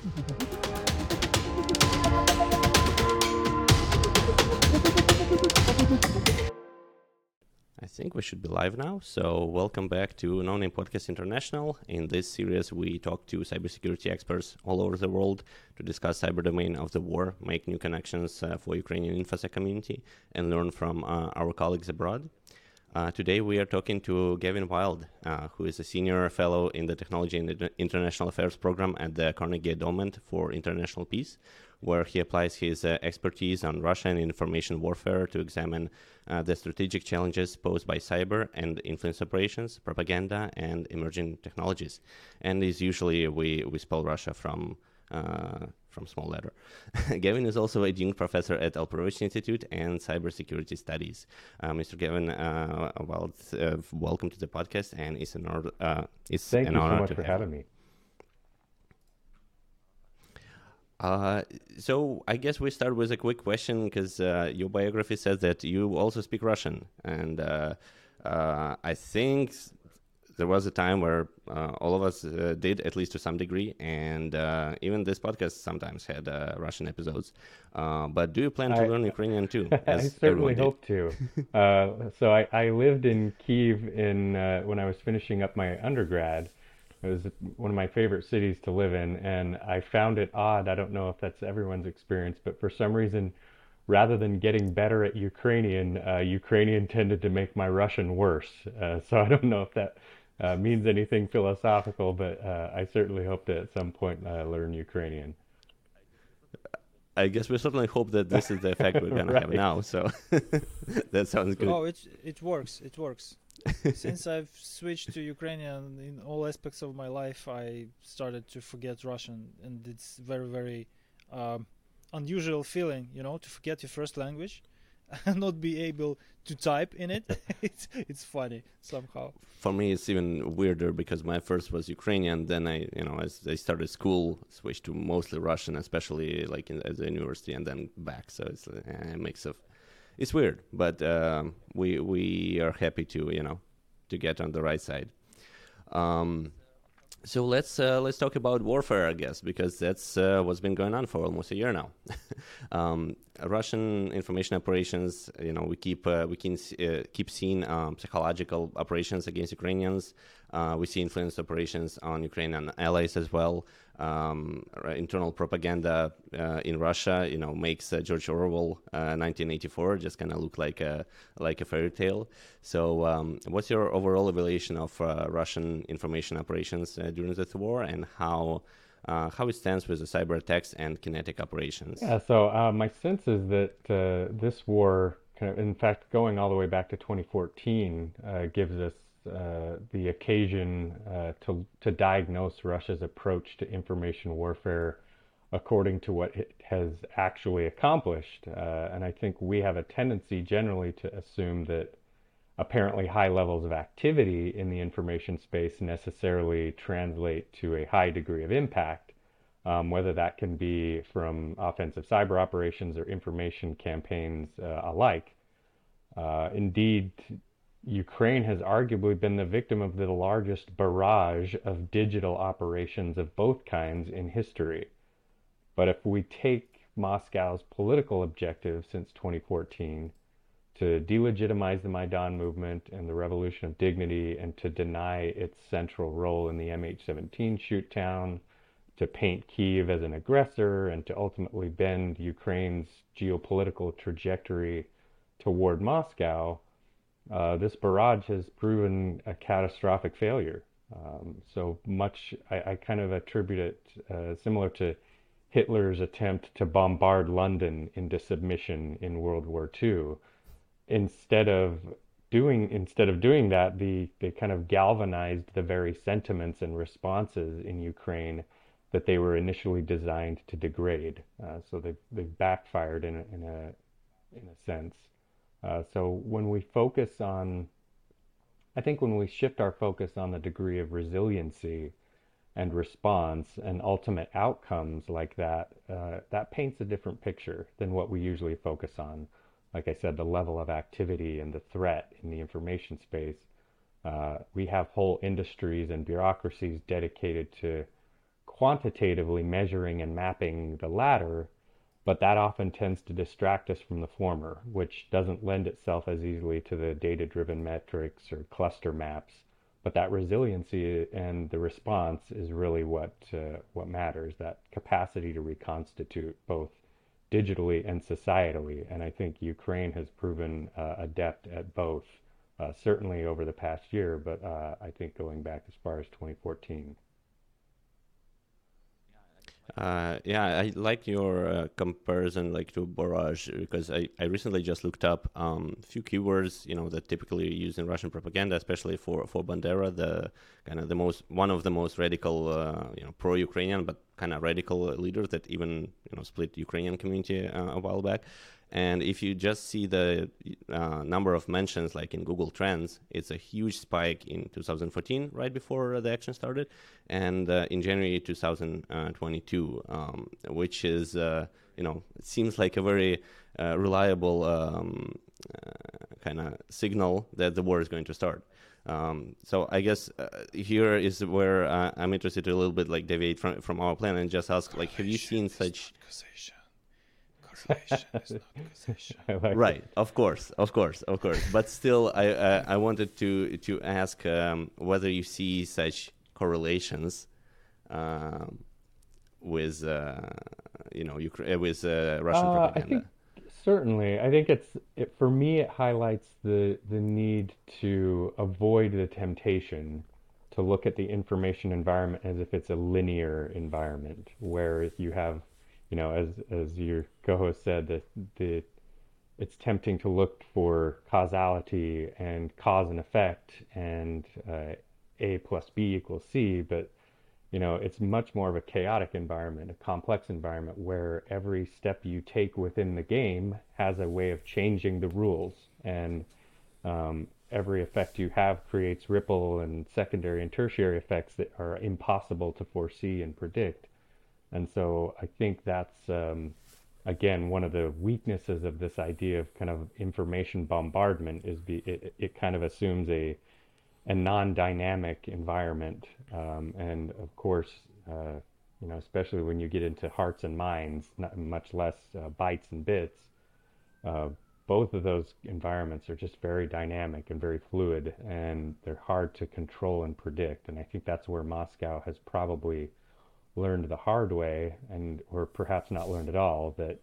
I think we should be live now. So welcome back to No Name Podcast International. In this series, we talk to cybersecurity experts all over the world to discuss cyber domain of the war, make new connections for Ukrainian InfoSec community, and learn from our colleagues abroad. Today, we are talking to Gavin Wilde, who is a senior fellow in the Technology and International Affairs program at the Carnegie Endowment for International Peace, where he applies his expertise on Russia and information warfare to examine the strategic challenges posed by cyber and influence operations, propaganda, and emerging technologies. And as usually, we spell Russia from small letter. Gavin is also a adjunct professor at Alperovitch Institute and Cybersecurity Studies. Mr. Gavin Wilde, welcome to the podcast, and it's an honor. Thank you so much for having me. So I guess we start with a quick question because your biography says that you also speak Russian, and I think there was a time where all of us did, at least to some degree, and even this podcast sometimes had Russian episodes. But do you plan to learn Ukrainian too? As I certainly hope to. So I lived in Kyiv when I was finishing up my undergrad. It was one of my favorite cities to live in, and I found it odd. I don't know if that's everyone's experience, but for some reason, rather than getting better at Ukrainian, Ukrainian tended to make my Russian worse. So I don't know if that means anything philosophical, but I certainly hope to at some point learn Ukrainian. I guess we certainly hope that this is the effect we're going to have now. So that sounds good. Oh, it works. Since I've switched to Ukrainian in all aspects of my life, I started to forget Russian, and it's very, very unusual feeling, you know, to forget your first language and not be able to type in it. It's funny somehow. For me, it's even weirder because my first was Ukrainian. Then as I started school, switched to mostly Russian, especially like as a university, and then back. So it's a mix of, it's weird, but we are happy to get on the right side. So let's talk about warfare, I guess, because that's what's been going on for almost a year now. Russian information operations, we keep seeing psychological operations against Ukrainians. We see influence operations on Ukrainian allies as well. Internal propaganda in Russia, makes George Orwell 1984 just kind of look like a fairy tale. So, what's your overall evaluation of Russian information operations during this war, and how it stands with the cyber attacks and kinetic operations? Yeah, so my sense is that this war, kind of, in fact, going all the way back to 2014, gives us the occasion to diagnose Russia's approach to information warfare according to what it has actually accomplished. And I think we have a tendency generally to assume that apparently high levels of activity in the information space necessarily translate to a high degree of impact, whether that can be from offensive cyber operations or information campaigns alike. Indeed, Ukraine has arguably been the victim of the largest barrage of digital operations of both kinds in history. But if we take Moscow's political objective since 2014 to delegitimize the Maidan movement and the Revolution of Dignity, and to deny its central role in the MH17 shoot down, to paint Kyiv as an aggressor, and to ultimately bend Ukraine's geopolitical trajectory toward Moscow, this barrage has proven a catastrophic failure. So much, I kind of attribute it similar to Hitler's attempt to bombard London into submission in World War II. Instead of doing that, they kind of galvanized the very sentiments and responses in Ukraine that they were initially designed to degrade. So they backfired in a sense. So when we focus on, I think when we shift our focus on the degree of resiliency and response and ultimate outcomes like that, that paints a different picture than what we usually focus on. Like I said, the level of activity and the threat in the information space. We have whole industries and bureaucracies dedicated to quantitatively measuring and mapping the latter, but that often tends to distract us from the former, which doesn't lend itself as easily to the data-driven metrics or cluster maps. But that resiliency and the response is really what matters, that capacity to reconstitute both digitally and societally. And I think Ukraine has proven adept at both, certainly over the past year, but I think going back as far as 2014. I like your comparison, like to barrage, because I recently just looked up a few keywords, that typically used in Russian propaganda, especially for Bandera, one of the most radical, pro-Ukrainian but kind of radical leaders that even split Ukrainian community a while back. And if you just see the number of mentions, like in Google Trends, it's a huge spike in 2014, right before the action started, and in January 2022, which is, it seems like a very reliable kind of signal that the war is going to start. So I guess here is where I'm interested to a little bit like deviate from our plan and just ask, like, have you seen such... like right, it. Of course. But still, I wanted to ask whether you see such correlations with Russian propaganda. I think it's for me. It highlights the need to avoid the temptation to look at the information environment as if it's a linear environment where you have. As your co-host said, that it's tempting to look for causality and cause and effect and A plus B equals C, but it's much more of a chaotic environment, a complex environment where every step you take within the game has a way of changing the rules, and every effect you have creates ripple and secondary and tertiary effects that are impossible to foresee and predict. And so I think that's, again, one of the weaknesses of this idea of kind of information bombardment is it kind of assumes a non-dynamic environment. And of course, especially when you get into hearts and minds, not much less bytes and bits, both of those environments are just very dynamic and very fluid, and they're hard to control and predict. And I think that's where Moscow has probably learned the hard way, and or perhaps not learned at all, that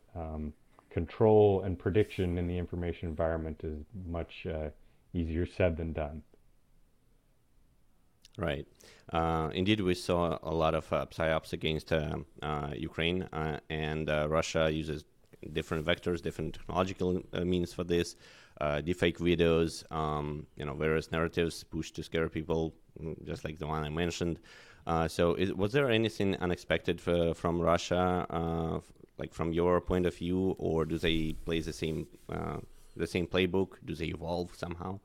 control and prediction in the information environment is much easier said than done. Right. Indeed, we saw a lot of psyops against Ukraine, and Russia uses different vectors, different technological means for this, deepfake videos, various narratives pushed to scare people, just like the one I mentioned. Was there anything unexpected from Russia, like from your point of view, or do they play the same playbook? Do they evolve somehow?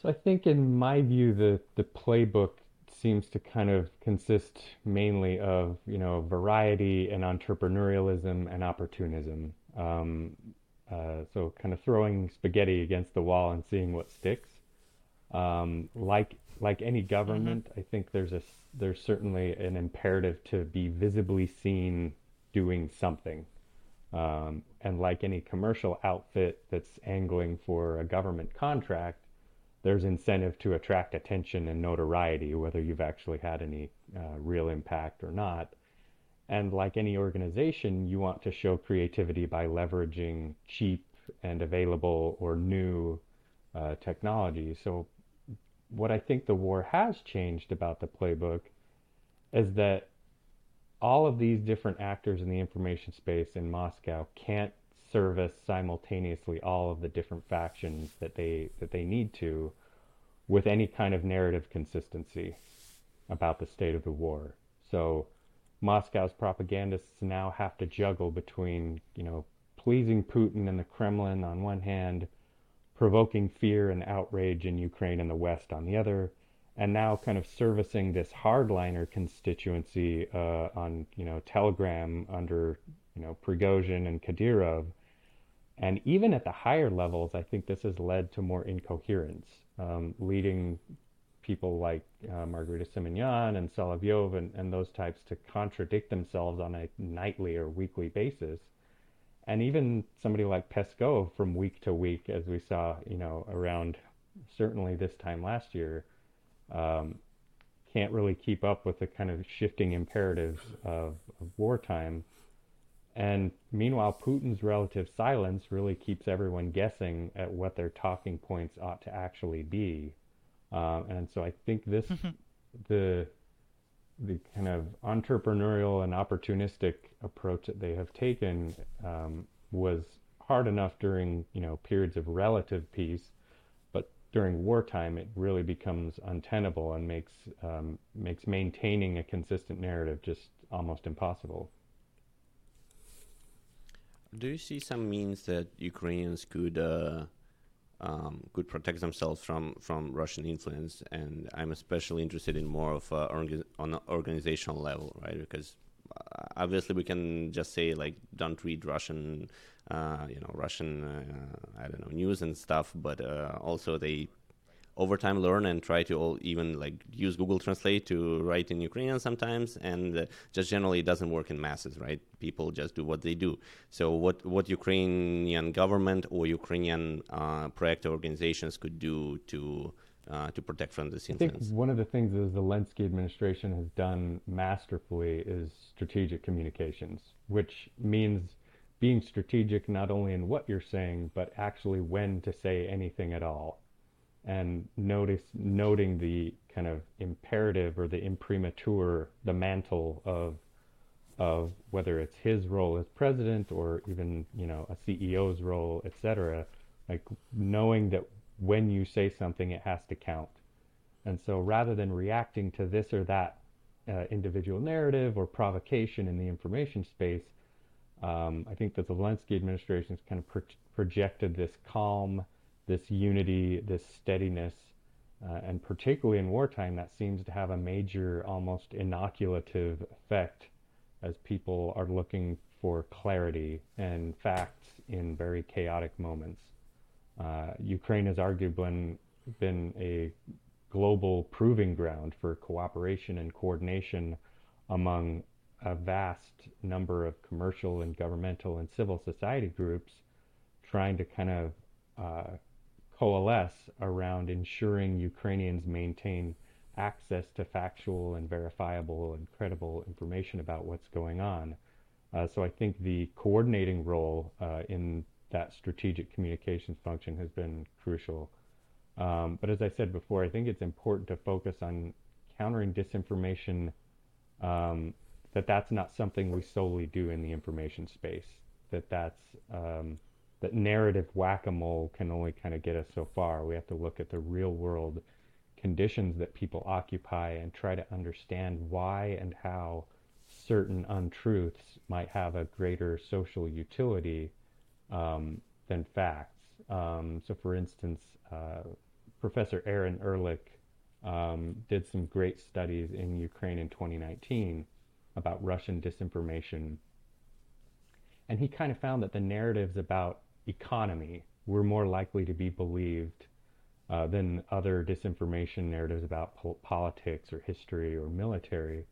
So I think, in my view, the playbook seems to kind of consist mainly of variety and entrepreneurialism and opportunism. So kind of throwing spaghetti against the wall and seeing what sticks. Like any government, mm-hmm. I think there's certainly an imperative to be visibly seen doing something. And like any commercial outfit that's angling for a government contract, there's incentive to attract attention and notoriety, whether you've actually had any real impact or not. And like any organization, you want to show creativity by leveraging cheap and available or new technology. So what I think the war has changed about the playbook is that all of these different actors in the information space in Moscow can't service simultaneously all of the different factions that they need to, with any kind of narrative consistency about the state of the war. So Moscow's propagandists now have to juggle between, pleasing Putin and the Kremlin on one hand, provoking fear and outrage in Ukraine and the West on the other, and now kind of servicing this hardliner constituency on, Telegram under, Prigozhin and Kadyrov. And even at the higher levels, I think this has led to more incoherence, leading people like Margarita Simonian and Solovyov and those types to contradict themselves on a nightly or weekly basis. And even somebody like Peskov from week to week, as we saw, around certainly this time last year, can't really keep up with the kind of shifting imperatives of wartime. And meanwhile, Putin's relative silence really keeps everyone guessing at what their talking points ought to actually be. And so I think this, the kind of entrepreneurial and opportunistic approach that they have taken was hard enough during, periods of relative peace, but during wartime, it really becomes untenable and makes maintaining a consistent narrative just almost impossible. Do you see some means that Ukrainians could protect themselves from Russian influence? And I'm especially interested in more of on an organizational level, right? Because obviously we can just say like, don't read Russian, news and stuff. But also they over time learn and try to use Google Translate to write in Ukrainian sometimes, and just generally it doesn't work in masses, right? People just do what they do. So what Ukrainian government or Ukrainian project organizations could do to protect from this influence? I think one of the things the Zelensky administration has done masterfully is strategic communications, which means being strategic not only in what you're saying, but actually when to say anything at all. And noting the kind of imperative or the imprimatur, the mantle of whether it's his role as president or even, a CEO's role, et cetera, like knowing that when you say something, it has to count. And so rather than reacting to this or that individual narrative or provocation in the information space, I think that the Zelensky administration has kind of projected this calm, this unity, this steadiness, and particularly in wartime, that seems to have a major, almost inoculative effect as people are looking for clarity and facts in very chaotic moments. Ukraine has arguably been a global proving ground for cooperation and coordination among a vast number of commercial and governmental and civil society groups trying to kind of coalesce around ensuring Ukrainians maintain access to factual and verifiable and credible information about what's going on. So I think the coordinating role in that strategic communications function has been crucial. But as I said before, I think it's important to focus on countering disinformation, that's not something we solely do in the information space, that narrative whack-a-mole can only kind of get us so far. We have to look at the real world conditions that people occupy and try to understand why and how certain untruths might have a greater social utility than facts. So for instance, Professor Aaron Ehrlich did some great studies in Ukraine in 2019 about Russian disinformation. And he kind of found that the narratives about economy were more likely to be believed than other disinformation narratives about politics or history or military,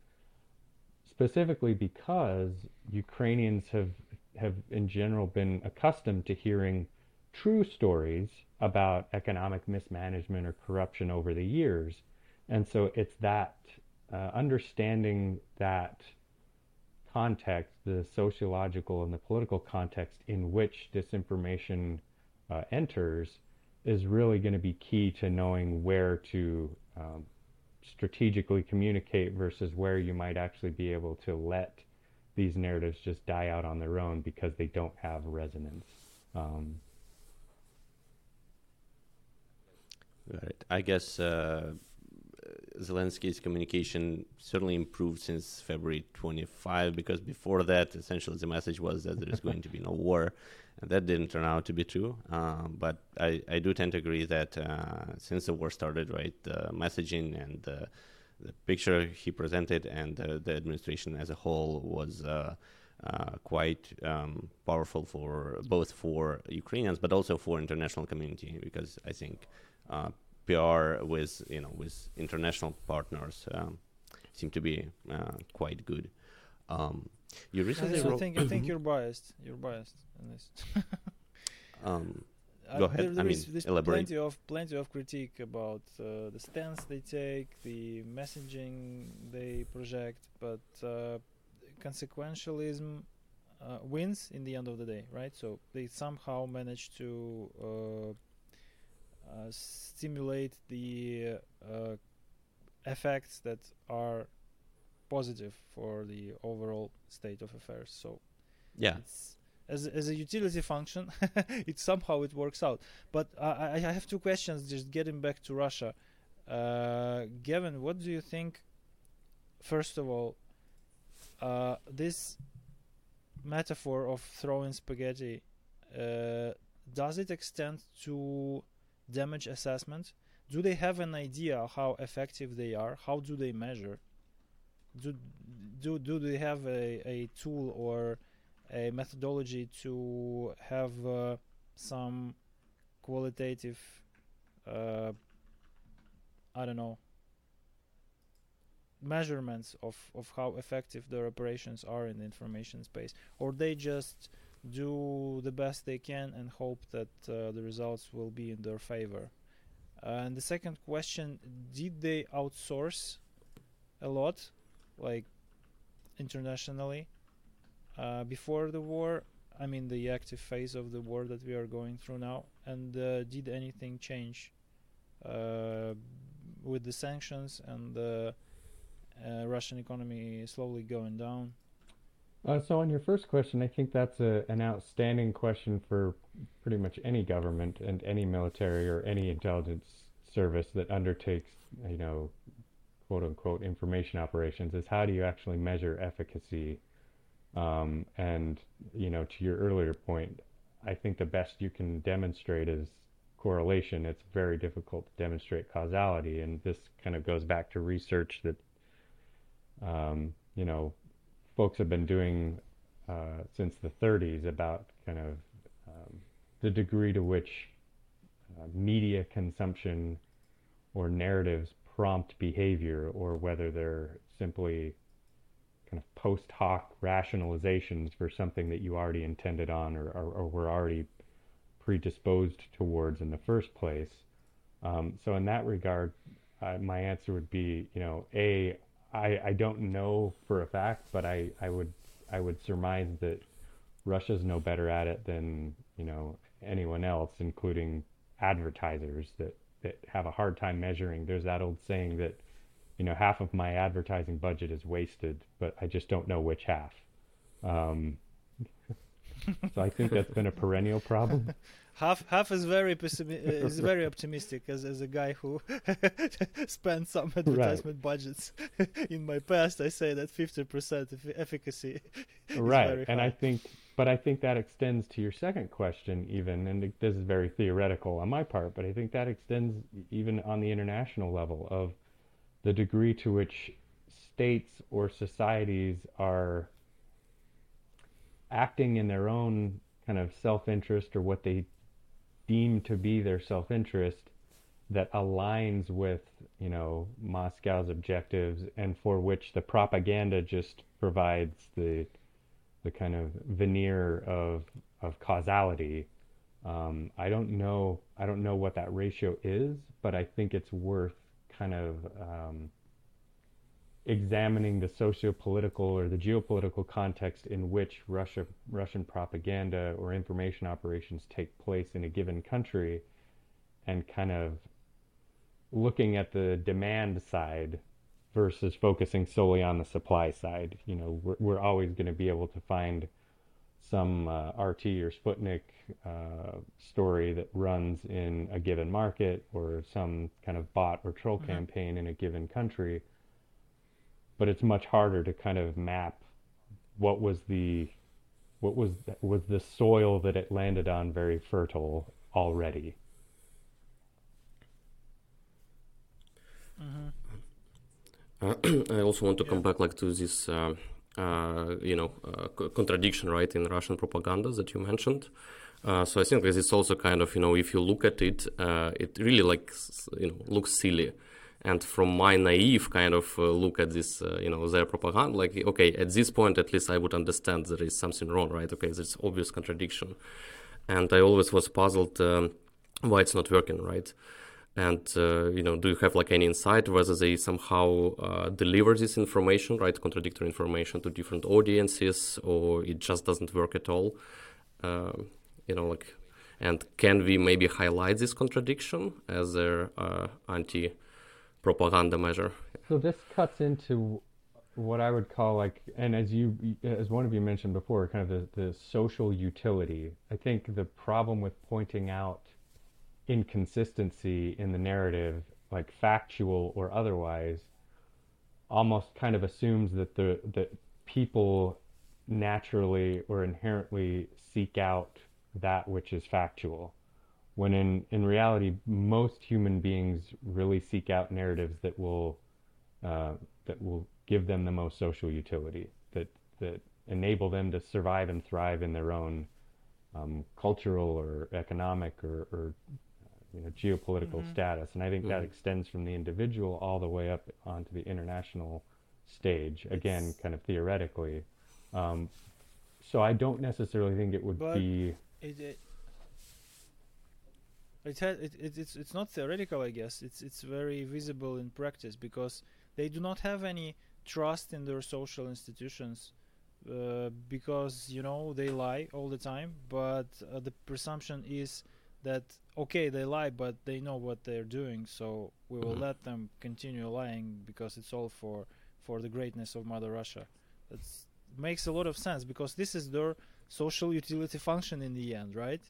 specifically because Ukrainians have in general been accustomed to hearing true stories about economic mismanagement or corruption over the years. And so it's that understanding that context, the sociological and the political context in which disinformation enters, is really going to be key to knowing where to strategically communicate versus where you might actually be able to let these narratives just die out on their own because they don't have resonance. Right. I guess Zelensky's communication certainly improved since February 25, because before that, essentially the message was that there is going to be no war, and that didn't turn out to be true. But I do tend to agree that since the war started, right, the messaging and the picture he presented and the administration as a whole was quite powerful for both for Ukrainians but also for international community, because I think PR with, you know, with international partners seem to be quite good. You recently I think you're biased. You're biased in this. Go ahead. There's elaborate. Plenty of critique about the stance they take, the messaging they project, but consequentialism wins in the end of the day, right? So they somehow manage to stimulate the effects that are positive for the overall state of affairs. So yeah, it's, as a utility function, it somehow it works out. But I have two questions. Just getting back to Russia, Gavin, what do you think? First of all, this metaphor of throwing spaghetti, does it extend to damage assessment? Do they have an idea how effective they are? How do they measure? Do they have a tool or a methodology to have some qualitative, I don't know, measurements of how effective their operations are in the information space? Or they just do the best they can and hope that the results will be in their favor? And the second question, did they outsource a lot, like internationally, before the war? I mean, the active phase of the war that we are going through now. And did anything change with the sanctions and the Russian economy slowly going down? So on your first question, I think that's an outstanding question for pretty much any government and any military or any intelligence service that undertakes, you know, quote unquote information operations, is how do you actually measure efficacy? And, you know, to your earlier point, I think the best you can demonstrate is correlation. It's very difficult to demonstrate causality. And this kind of goes back to research that, you know, folks have been doing since the 30s about kind of the degree to which media consumption or narratives prompt behavior, or whether they're simply kind of post hoc rationalizations for something that you already intended on or were already predisposed towards in the first place. So in that regard, my answer would be, you know, I don't know for a fact, but I would surmise that Russia's no better at it than, you know, anyone else, including advertisers that have a hard time measuring. There's that old saying that, you know, half of my advertising budget is wasted, but I just don't know which half. So I think that's been a perennial problem. Half is very is very optimistic, as a guy who spent some advertisement budgets in my past. I say that 50% efficacy. Right, and high. I think that extends to your second question even, and this is very theoretical on my part, but I think that extends even on the international level of the degree to which states or societies are acting in their own kind of self-interest, or what they deem to be their self-interest, that aligns with, you know, Moscow's objectives, and for which the propaganda just provides the kind of veneer of causality. I don't know what that ratio is, but I think it's worth kind of examining the socio-political or the geopolitical context in which Russian propaganda or information operations take place in a given country, and kind of looking at the demand side versus focusing solely on the supply side. You know, we're always going to be able to find some RT or Sputnik story that runs in a given market, or some kind of bot or troll campaign in a given country. But it's much harder to kind of map what was the soil that it landed on very fertile already. I also want to come back like to this contradiction, right, in Russian propaganda that you mentioned. So I think this is also kind of, if you look at it, it really looks silly. And from my naive kind of look at this, their propaganda, like, okay, at this point, at least I would understand there is something wrong, right? Okay, there's obvious contradiction. And I always was puzzled why it's not working, right? And, do you have any insight whether they somehow deliver this information, right, contradictory information to different audiences, or it just doesn't work at all? And can we maybe highlight this contradiction as their anti-propaganda measure? So this cuts into what I would call and as one of you mentioned before, kind of the social utility. I think the problem with pointing out inconsistency in the narrative, like factual or otherwise, almost kind of assumes that the people naturally or inherently seek out that which is factual, when in reality most human beings really seek out narratives that will give them the most social utility, that enable them to survive and thrive in their own cultural or economic or geopolitical mm-hmm. status. And I think mm-hmm. that extends from the individual all the way up onto the international stage, again, kind of theoretically. So I don't necessarily think it would be... It's not theoretical, I guess. It's very visible in practice, because they do not have any trust in their social institutions because, they lie all the time. But the presumption is that, okay, they lie, but they know what they're doing. So we will mm-hmm. let them continue lying, because it's all for the greatness of Mother Russia. That's... makes a lot of sense, because this is their social utility function in the end, right?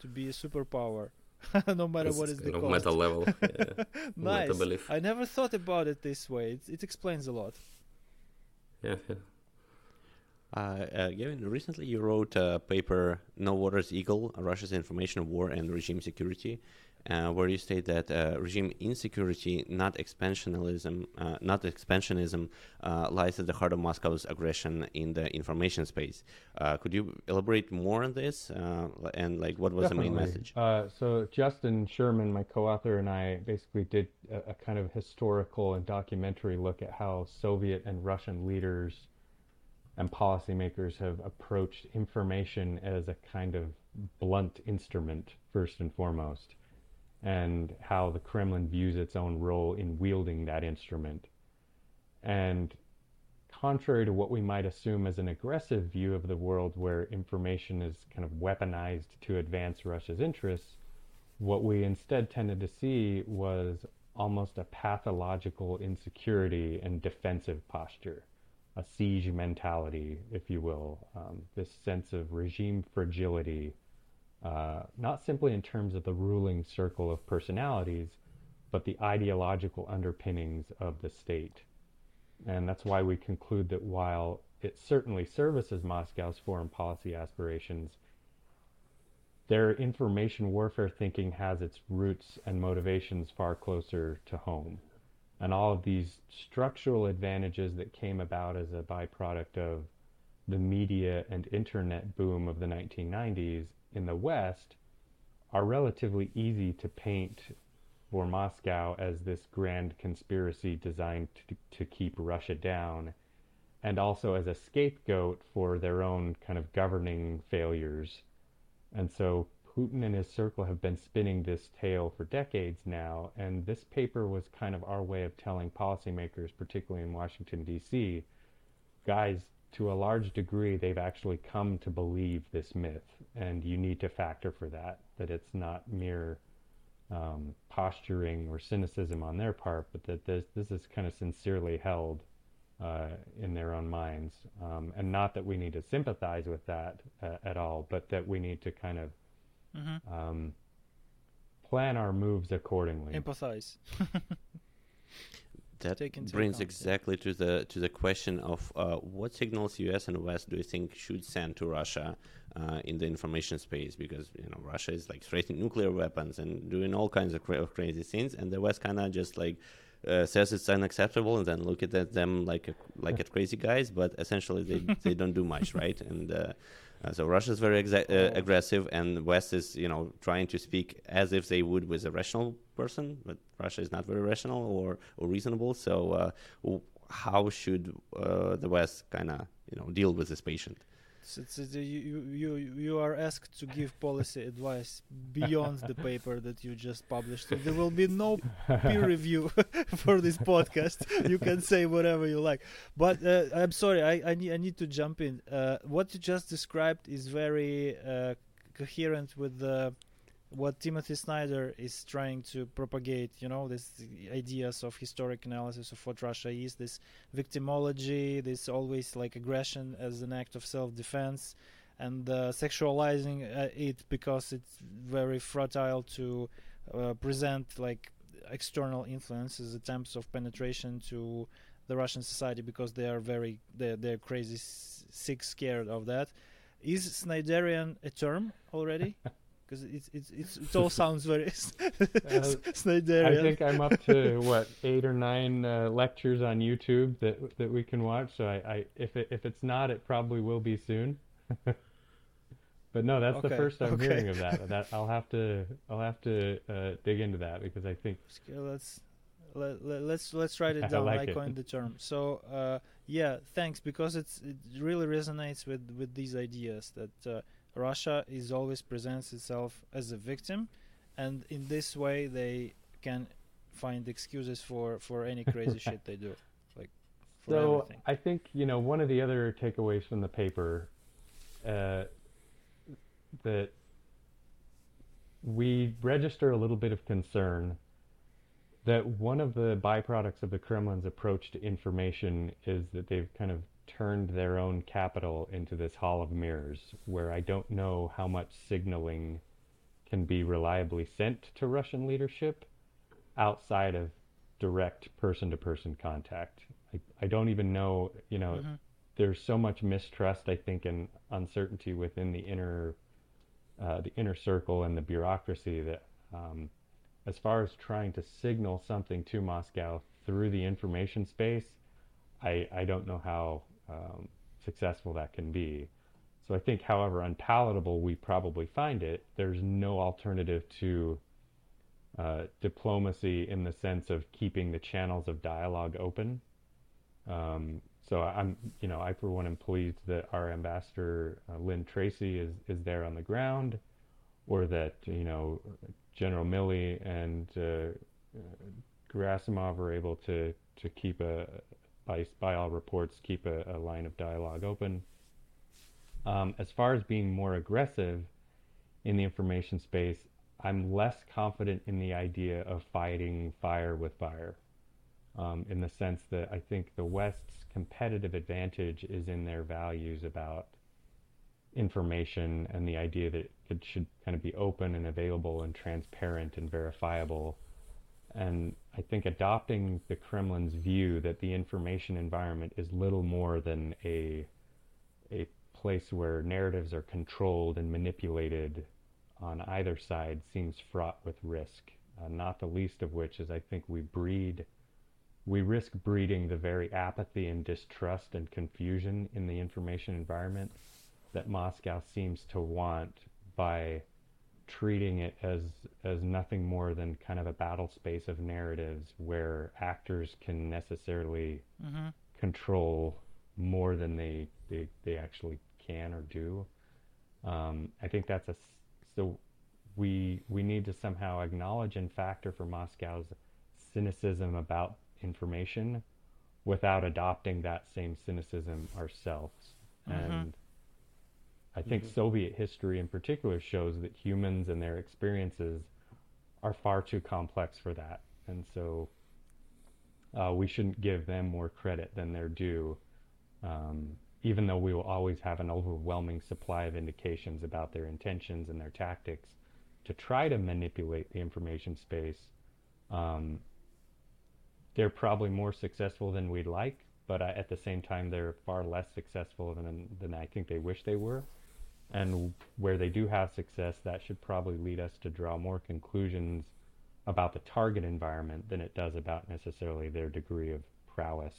To be a superpower, no matter what is the cost. Meta level. Yeah. Nice. Meta belief. I never thought about it this way. It explains a lot. Yeah. Gavin, recently you wrote a paper, "No Waters Eagle: Russia's Information War and Regime Security," where you state that regime insecurity, not expansionism, lies at the heart of Moscow's aggression in the information space. Could you elaborate more on this? And what was Definitely. The main message? So Justin Sherman, my co-author, and I basically did a kind of historical and documentary look at how Soviet and Russian leaders and policymakers have approached information as a kind of blunt instrument, first and foremost, and how the Kremlin views its own role in wielding that instrument. And contrary to what we might assume as an aggressive view of the world, where information is kind of weaponized to advance Russia's interests, what we instead tended to see was almost a pathological insecurity and defensive posture, a siege mentality, if you will, this sense of regime fragility, not simply in terms of the ruling circle of personalities, but the ideological underpinnings of the state. And that's why we conclude that while it certainly services Moscow's foreign policy aspirations, their information warfare thinking has its roots and motivations far closer to home. And all of these structural advantages that came about as a byproduct of the media and internet boom of the 1990s in the West are relatively easy to paint for Moscow as this grand conspiracy designed to keep Russia down, and also as a scapegoat for their own kind of governing failures. And so Putin and his circle have been spinning this tale for decades now, and this paper was kind of our way of telling policymakers, particularly in Washington, D.C., guys, to a large degree, they've actually come to believe this myth, and you need to factor for that it's not mere posturing or cynicism on their part, but that this is kind of sincerely held in their own minds. And not that we need to sympathize with that at all, but that we need to kind of Mm-hmm. Plan our moves accordingly. Empathize. That brings exactly to the question of what signals U.S. and West do you think should send to Russia in the information space? Because Russia is threatening nuclear weapons and doing all kinds of crazy things, and the West kind of just says it's unacceptable and then look at them like crazy guys, but essentially they don't do much, right? And so Russia is very aggressive, and West is, trying to speak as if they would with a rational person, but Russia is not very rational or reasonable. So how should the West kind of, deal with this patient? You are asked to give policy advice beyond the paper that you just published. So there will be no peer review for this podcast. You can say whatever you like. But I'm sorry, I need to jump in. What you just described is very coherent with what Timothy Snyder is trying to propagate, these ideas of historic analysis of what Russia is, this victimology, this always aggression as an act of self-defense, and sexualizing it because it's very fertile to present external influences, attempts of penetration to the Russian society because they are they're crazy sick scared of that. Is Snyderian a term already? Because it all sounds very Snyderian. I think I'm up to 8 or 9 lectures on YouTube that we can watch. So I if it's not, it probably will be soon. But no, that's okay. The first I'm hearing of that. That I'll have to dig into that because I think let's write it down. I coined the term. So thanks, because it really resonates with these ideas that. Russia is always presents itself as a victim, and in this way they can find excuses for any crazy shit they do, everything. I think one of the other takeaways from the paper that we register a little bit of concern that one of the byproducts of the Kremlin's approach to information is that they've kind of turned their own capital into this hall of mirrors, where I don't know how much signaling can be reliably sent to Russian leadership outside of direct person-to-person contact. I don't even know, mm-hmm. There's so much mistrust, I think, and uncertainty within the inner circle and the bureaucracy that as far as trying to signal something to Moscow through the information space, I don't know how successful that can be. So I think, however unpalatable we probably find it, there's no alternative to diplomacy in the sense of keeping the channels of dialogue open. So I'm, I for one am pleased that our ambassador Lynn Tracy is there on the ground, or that General Milley and Gerasimov are able to keep by all reports, keep a line of dialogue open. As far as being more aggressive in the information space, I'm less confident in the idea of fighting fire with fire, in the sense that I think the West's competitive advantage is in their values about information and the idea that it should kind of be open and available and transparent and verifiable. And I think adopting the Kremlin's view that the information environment is little more than a place where narratives are controlled and manipulated on either side seems fraught with risk, not the least of which is I think we risk breeding the very apathy and distrust and confusion in the information environment that Moscow seems to want by treating it as nothing more than kind of a battle space of narratives where actors can necessarily mm-hmm. control more than they actually can or do. I think that's so we need to somehow acknowledge and factor for Moscow's cynicism about information without adopting that same cynicism ourselves. Mm-hmm. And I think mm-hmm. Soviet history in particular shows that humans and their experiences are far too complex for that. And so we shouldn't give them more credit than they're due, even though we will always have an overwhelming supply of indications about their intentions and their tactics to try to manipulate the information space. They're probably more successful than we'd like, but at the same time, they're far less successful than I think they wish they were. And where they do have success, that should probably lead us to draw more conclusions about the target environment than it does about necessarily their degree of prowess.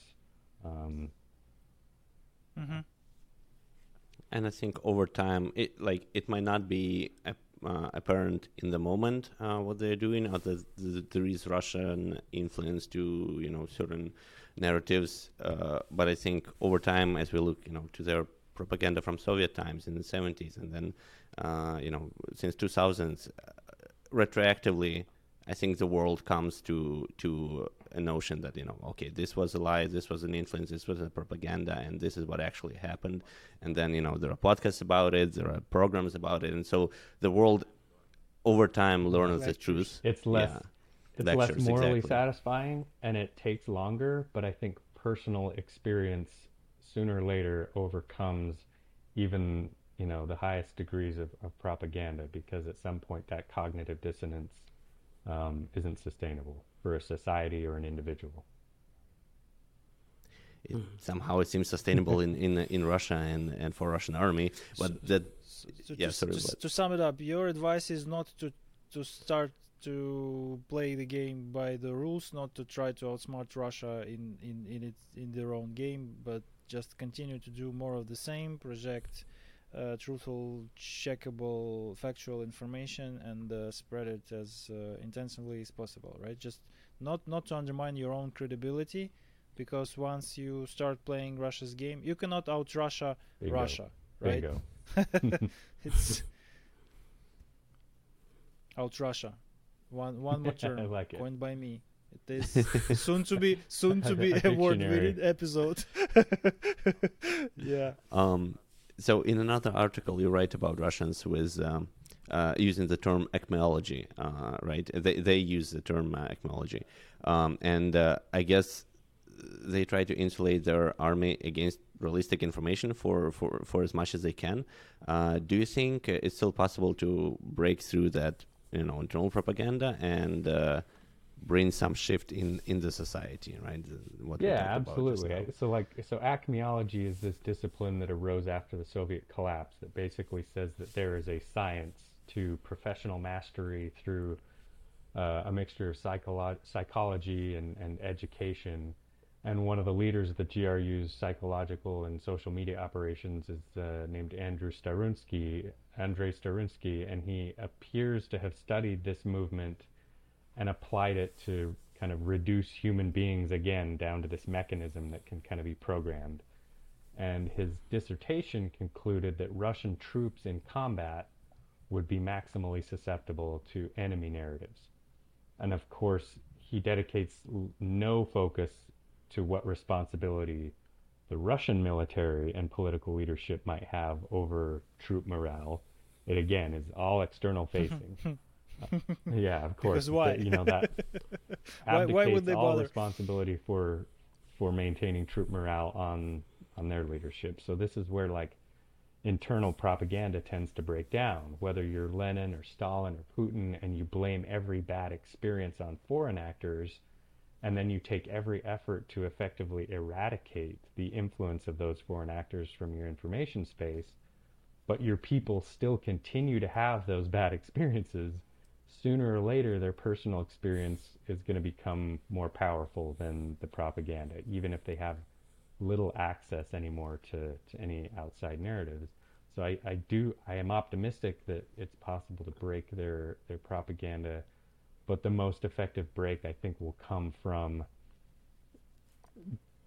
And I think over time, it might not be apparent in the moment what they're doing, other there is Russian influence to certain narratives, but I think over time, as we look to their propaganda from Soviet times in the 70s, and then since 2000s, retroactively, I think the world comes to a notion that okay, this was a lie, this was an influence, this was a propaganda, and this is what actually happened. And then there are podcasts about it, there are programs about it, and so the world over time learns the truth. It's less morally satisfying, and it takes longer. But I think personal experience sooner or later overcomes even the highest degrees of propaganda, because at some point that cognitive dissonance isn't sustainable for a society or an individual. Somehow it seems sustainable in Russia and for Russian army. But to sum it up, your advice is not to start to play the game by the rules, not to try to outsmart Russia in their own game, but just continue to do more of the same, project truthful, checkable, factual information, and spread it as intensively as possible, right? Just not to undermine your own credibility, because once you start playing Russia's game, you cannot out Russia, right? There you go. It's out Russia. One more term, like coined by me. It is soon to be award-winning episode. Yeah. So in another article, you write about Russians with using the term ekmeology, right? They use the term ekmeology. And I guess they try to insulate their army against realistic information for as much as they can. Do you think it's still possible to break through that internal propaganda and bring some shift in the society, right? Absolutely. So acmeology is this discipline that arose after the Soviet collapse that basically says that there is a science to professional mastery through a mixture of psychology and education. And one of the leaders of the GRU's psychological and social media operations is named Andrei Starunsky, and he appears to have studied this movement and applied it to kind of reduce human beings again down to this mechanism that can kind of be programmed. And his dissertation concluded that Russian troops in combat would be maximally susceptible to enemy narratives. And of course, he dedicates no focus to what responsibility the Russian military and political leadership might have over troop morale. It again is all external facing. Yeah, of course. Because why? That abdicates why would they all responsibility for maintaining troop morale on their leadership. So this is where internal propaganda tends to break down, whether you're Lenin or Stalin or Putin, and you blame every bad experience on foreign actors, and then you take every effort to effectively eradicate the influence of those foreign actors from your information space, but your people still continue to have those bad experiences. Sooner or later, their personal experience is going to become more powerful than the propaganda, even if they have little access anymore to any outside narratives. So I am optimistic that it's possible to break their propaganda, but the most effective break, I think, will come from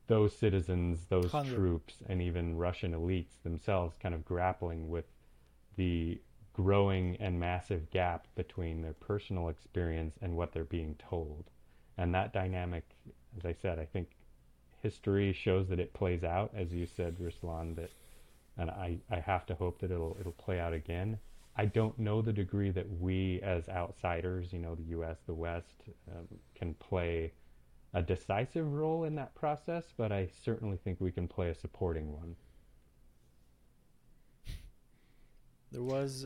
those citizens, those troops, and even Russian elites themselves kind of grappling with the growing and massive gap between their personal experience and what they're being told. And that dynamic, as I said, I think history shows that it plays out, as you said, Ruslan, and I have to hope that it'll play out again. I don't know the degree that we as outsiders, the U.S., the West, can play a decisive role in that process, but I certainly think we can play a supporting one. There was,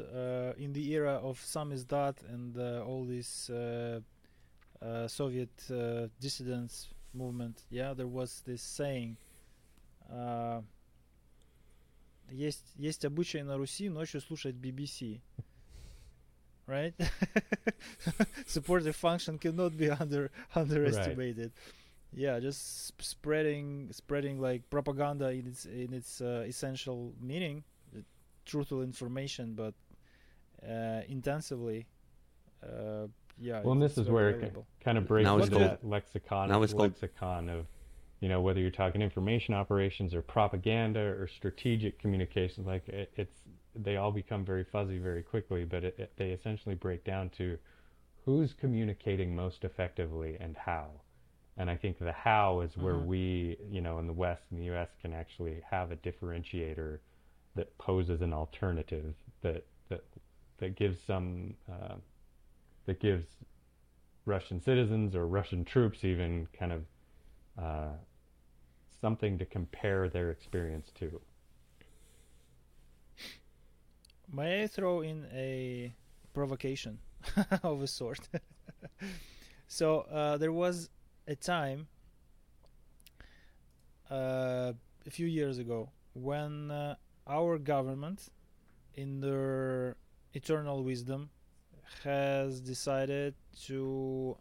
in the era of Samizdat and all these Soviet dissidents movement, there was this saying, есть обычай на Руси ночью слушать BBC. right? Supportive function cannot be underestimated. Right. Yeah, just spreading like propaganda in its essential meaning, truthful information, but intensively. Well, and this is where it kind of breaks into that lexicon of, you know, whether you're talking information operations or propaganda or strategic communication, like they all become very fuzzy very quickly, but they essentially break down to who's communicating most effectively and how. And I think the how is where we, you know, in the West, in the U.S., can actually have a differentiator that poses an alternative that gives some, that gives Russian citizens or Russian troops even kind of something to compare their experience to. May I throw in a provocation of a sort? So there was a time a few years ago when our government, in their eternal wisdom, has decided to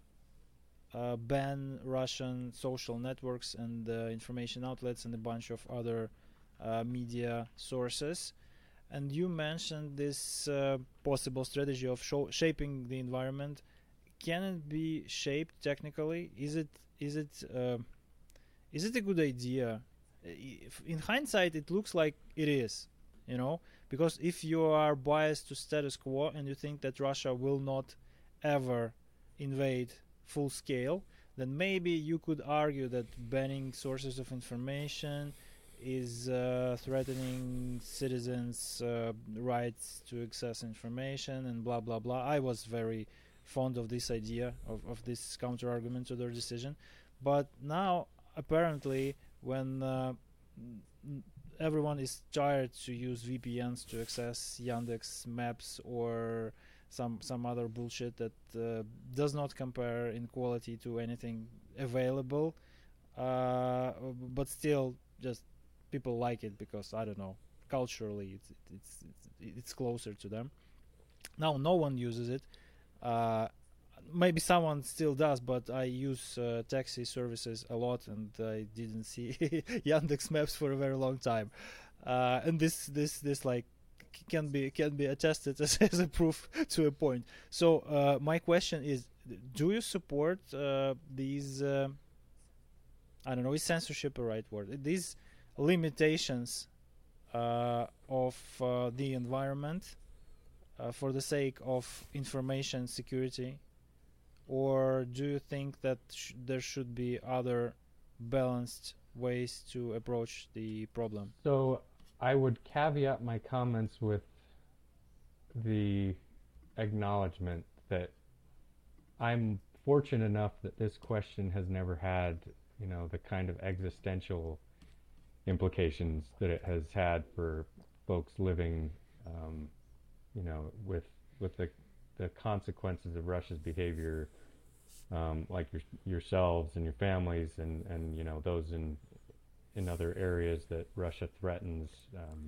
ban Russian social networks and information outlets and a bunch of other media sources. And you mentioned this possible strategy of shaping the environment. Can it be shaped technically? Is it a good idea? If, in hindsight, it looks like it is, you know, because if you are biased to status quo and you think that Russia will not ever invade full scale, then maybe you could argue that banning sources of information is threatening citizens' rights to access information and blah, blah, blah. I was very fond of this idea, of this counter-argument to their decision. But now, apparently, when everyone is tired to use VPNs to access Yandex Maps or some other bullshit that does not compare in quality to anything available, but still just people like it because, I don't know, culturally it's closer to them. Now no one uses it. Maybe someone still does, but I use taxi services a lot, and I didn't see Yandex Maps for a very long time. And this like can be attested as a proof to a point. So my question is: do you support these? I don't know. Is censorship a right word? These limitations of the environment for the sake of information security? Or do you think that there should be other balanced ways to approach the problem? So I would caveat my comments with the acknowledgement that I'm fortunate enough that this question has never had, you know, the kind of existential implications that it has had for folks living, you know, with the consequences of Russia's behavior, like yourselves and your families and you know, those in other areas that Russia threatens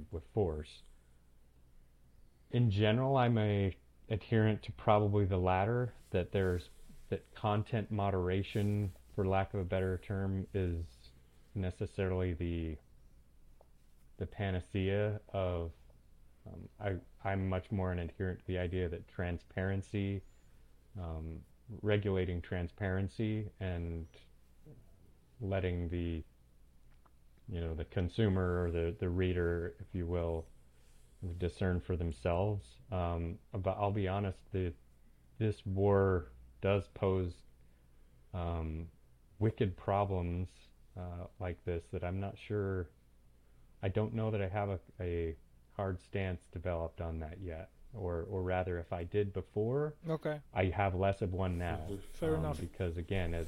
with force. In general, I'm a adherent to probably the latter, that that content moderation, for lack of a better term, is necessarily the panacea of. I'm much more an adherent to the idea that transparency, regulating transparency and letting the, you know, the consumer or the reader, if you will, discern for themselves. But I'll be honest, this war does pose wicked problems like this that I'm not sure, I don't know that I have a hard stance developed on that yet, or rather, if I did before, okay, I have less of one now. Fair enough. Because again, as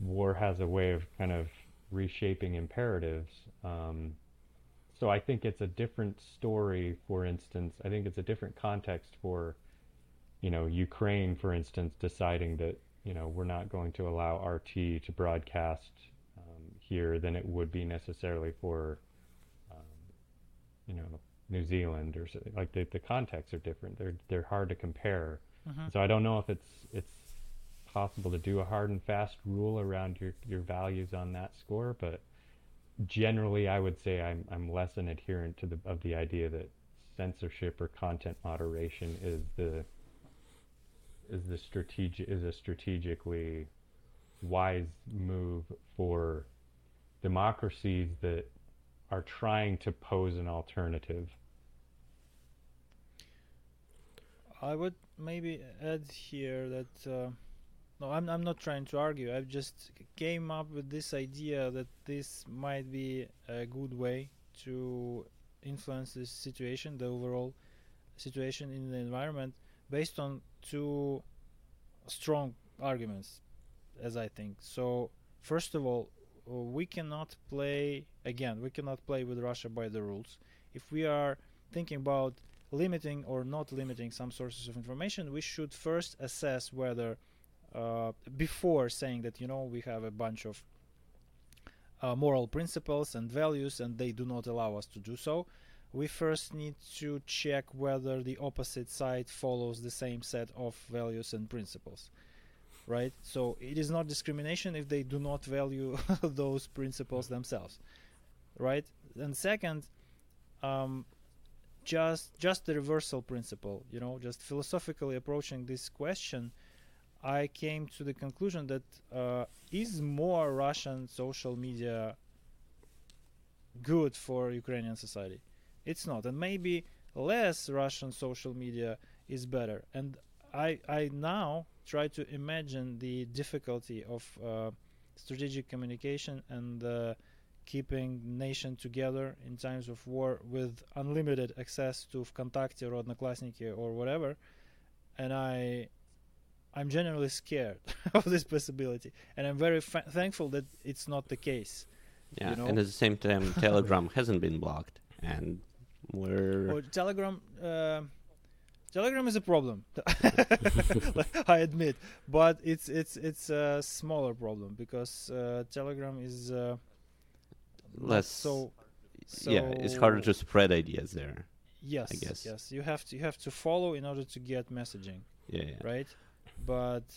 war has a way of kind of reshaping imperatives, so I think it's a different story. For instance, I think it's a different context for, you know, Ukraine, for instance, deciding that, you know, we're not going to allow RT to broadcast here than it would be necessarily for, you know, New Zealand or something. Like the contexts are different. They're hard to compare. Mm-hmm. So I don't know if it's possible to do a hard and fast rule around your values on that score, but generally I would say I'm less an adherent to the idea that censorship or content moderation is a strategically wise move for democracies that are trying to pose an alternative. I would maybe add here that no, I'm not trying to argue. I just came up with this idea that this might be a good way to influence this situation, the overall situation in the environment, based on two strong arguments, as I think. So, first of all, we cannot play with Russia by the rules. If we are thinking about limiting or not limiting some sources of information, we should first assess whether, before saying that, we have a bunch of moral principles and values and they do not allow us to do so, we first need to check whether the opposite side follows the same set of values and principles. Right? So it is not discrimination if they do not value those principles themselves. Right? And second, just the reversal principle, just philosophically approaching this question, I came to the conclusion that is more Russian social media good for Ukrainian society? It's not. And maybe less Russian social media is better. And I now try to imagine the difficulty of strategic communication and keeping nation together in times of war with unlimited access to Vkontakte or Odnoklassniki or whatever. And I'm generally scared of this possibility, and I'm very thankful that it's not the case. Yeah, and at the same time, Telegram hasn't been blocked, and Telegram is a problem. I admit, but it's a smaller problem because Telegram is less. So yeah, it's harder to spread ideas there. Yes, I guess. Yes, you have to follow in order to get messaging. Yeah. Right. But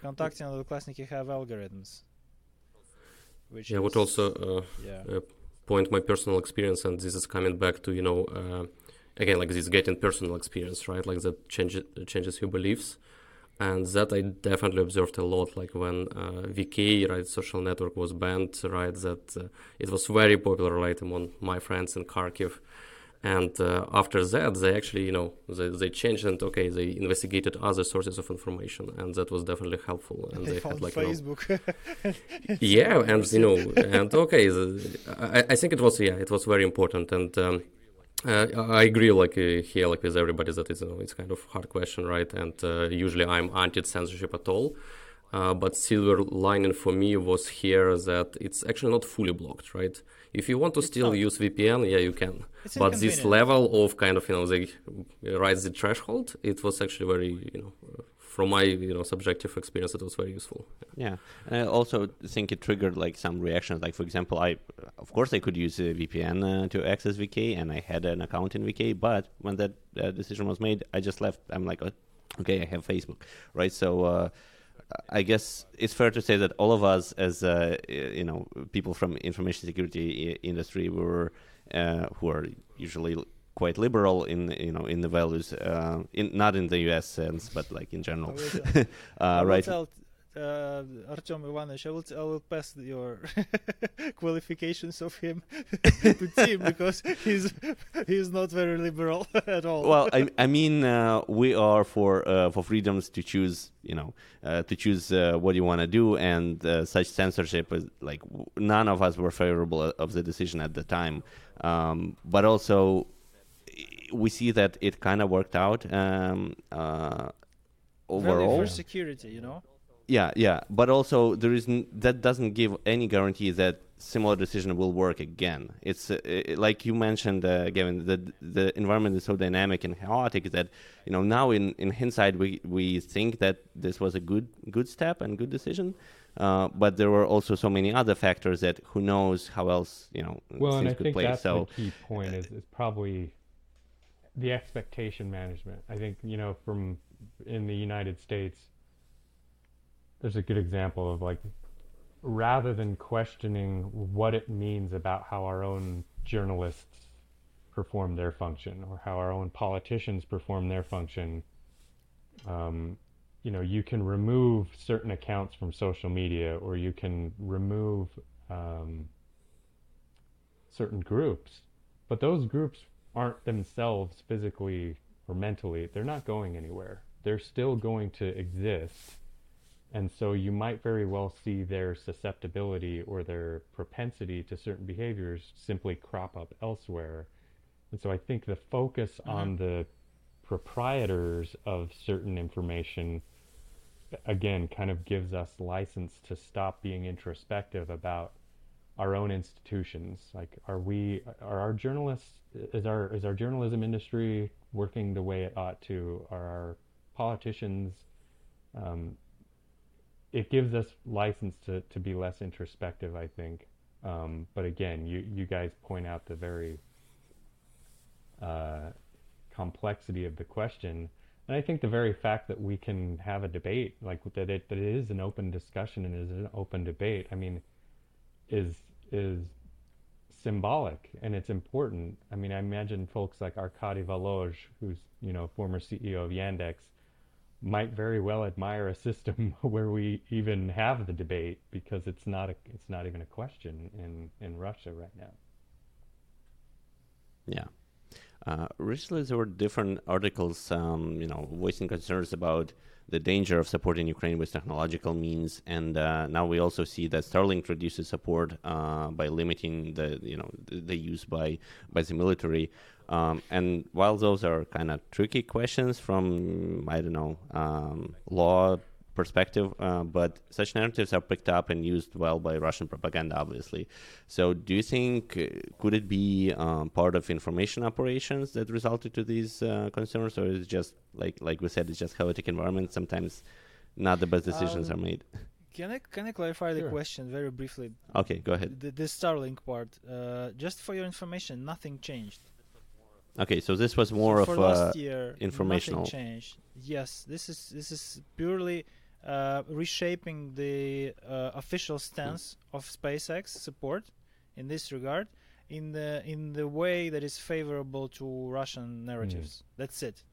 Vkontakte and Odnoklassniki have algorithms. Which I would also point my personal experience, and this is coming back to again, like this getting personal experience, right? Like that changes your beliefs, and that I definitely observed a lot. Like when VK, right, social network was banned, right? That it was very popular, right, among my friends in Kharkiv. And after that, they actually, they changed and they investigated other sources of information, and that was definitely helpful. And they found had Facebook. Yeah, and I think it was very important. And I agree, here, with everybody that it's kind of hard question, right? And usually I'm anti-censorship at all. But silver lining for me was here that it's actually not fully blocked, right? If you want to use VPN, yeah, you can. But this level of kind of, the threshold, it was actually very, from my, subjective experience, it was very useful. Yeah. And I also think it triggered some reactions. Like, for example, I could use a VPN to access VK, and I had an account in VK. But when that decision was made, I just left. I'm like, okay, I have Facebook, right? So, I guess it's fair to say that all of us as, people from information security industry who are usually quite liberal in the values, not in the US sense, but in general. Right. Artem Ivanovich, I will pass your qualifications of him to Tim because he's not very liberal at all. Well, I mean, we are for freedoms to choose, what you want to do, and such censorship is none of us were favorable of the decision at the time, but also we see that it kind of worked out overall. Really for security, Yeah, but also there is that doesn't give any guarantee that similar decision will work again. It's like you mentioned, Gavin, that the environment is so dynamic and chaotic that now in hindsight we think that this was a good step and good decision, But there were also so many other factors that who knows how else, well, things could play. Well, and I think that's the key point is probably the expectation management. I think, from in the United States, there's a good example of rather than questioning what it means about how our own journalists perform their function or how our own politicians perform their function, you can remove certain accounts from social media, or you can remove certain groups, but those groups aren't themselves physically or mentally, they're not going anywhere. They're still going to exist. And so you might very well see their susceptibility or their propensity to certain behaviors simply crop up elsewhere. And so I think the focus on the proprietors of certain information, again, kind of gives us license to stop being introspective about our own institutions. Like, is our journalism industry working the way it ought to? Are our politicians, it gives us license to be less introspective, I think. But again, you guys point out the very complexity of the question. And I think the very fact that we can have a debate, that it is an open discussion and is an open debate, I mean, is symbolic, and it's important. I mean, I imagine folks like Arkady Volozh, who's, former CEO of Yandex, might very well admire a system where we even have the debate, because it's not even a question in Russia right now. Yeah. Recently there were different articles, voicing concerns about the danger of supporting Ukraine with technological means. And now we also see that Starlink reduces support by limiting the use by the military. And while those are kind of tricky questions from, law perspective, but such narratives are picked up and used well by Russian propaganda, obviously. So do you think, could it be part of information operations that resulted to these concerns, or is it just, like we said, it's just chaotic environment, sometimes not the best decisions are made? Can I clarify the question very briefly? Okay, go ahead. The Starlink part, just for your information, nothing changed. Okay, so this was more of last year, informational. Nothing changed. Yes, this is purely reshaping the official stance of SpaceX support in this regard, in the way that is favorable to Russian narratives. That's it.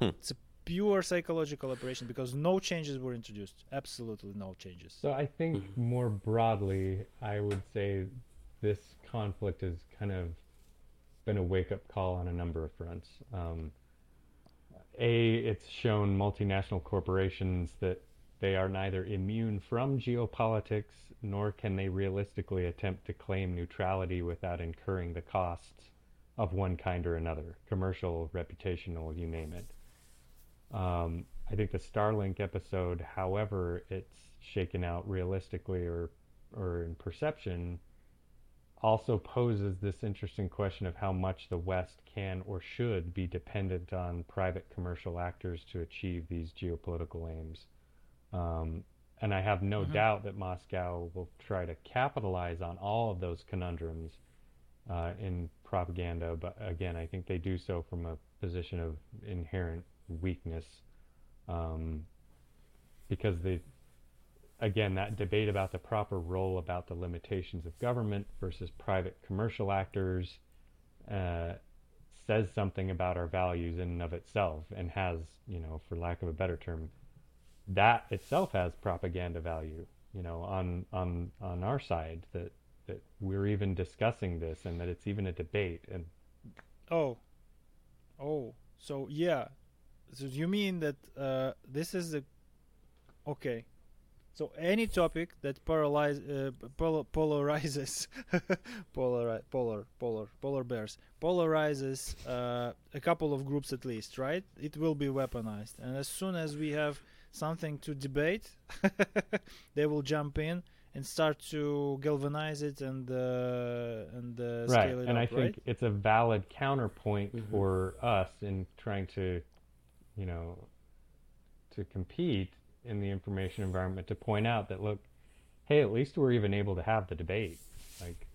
It's a pure psychological operation because no changes were introduced. Absolutely no changes. So I think more broadly, I would say this conflict is kind of been a wake-up call on a number of fronts. It's shown multinational corporations that they are neither immune from geopolitics, nor can they realistically attempt to claim neutrality without incurring the costs of one kind or another, commercial, reputational, you name it. I think the Starlink episode, however it's shaken out realistically or in perception, also poses this interesting question of how much the West can or should be dependent on private commercial actors to achieve these geopolitical aims. And I have no doubt that Moscow will try to capitalize on all of those conundrums in propaganda. But again, I think they do so from a position of inherent weakness, because again, that debate about the proper role, about the limitations of government versus private commercial actors, says something about our values in and of itself, and has, for lack of a better term, that itself has propaganda value, on our side, that we're even discussing this and that it's even a debate. And so yeah, so you mean that this is the okay. So any topic that polarizes polarizes a couple of groups at least, right? It will be weaponized, and as soon as we have something to debate, they will jump in and start to galvanize it and scale it up. And I think it's a valid counterpoint for us in trying to, to compete in the information environment, to point out that, look, hey, at least we're even able to have the debate. Like,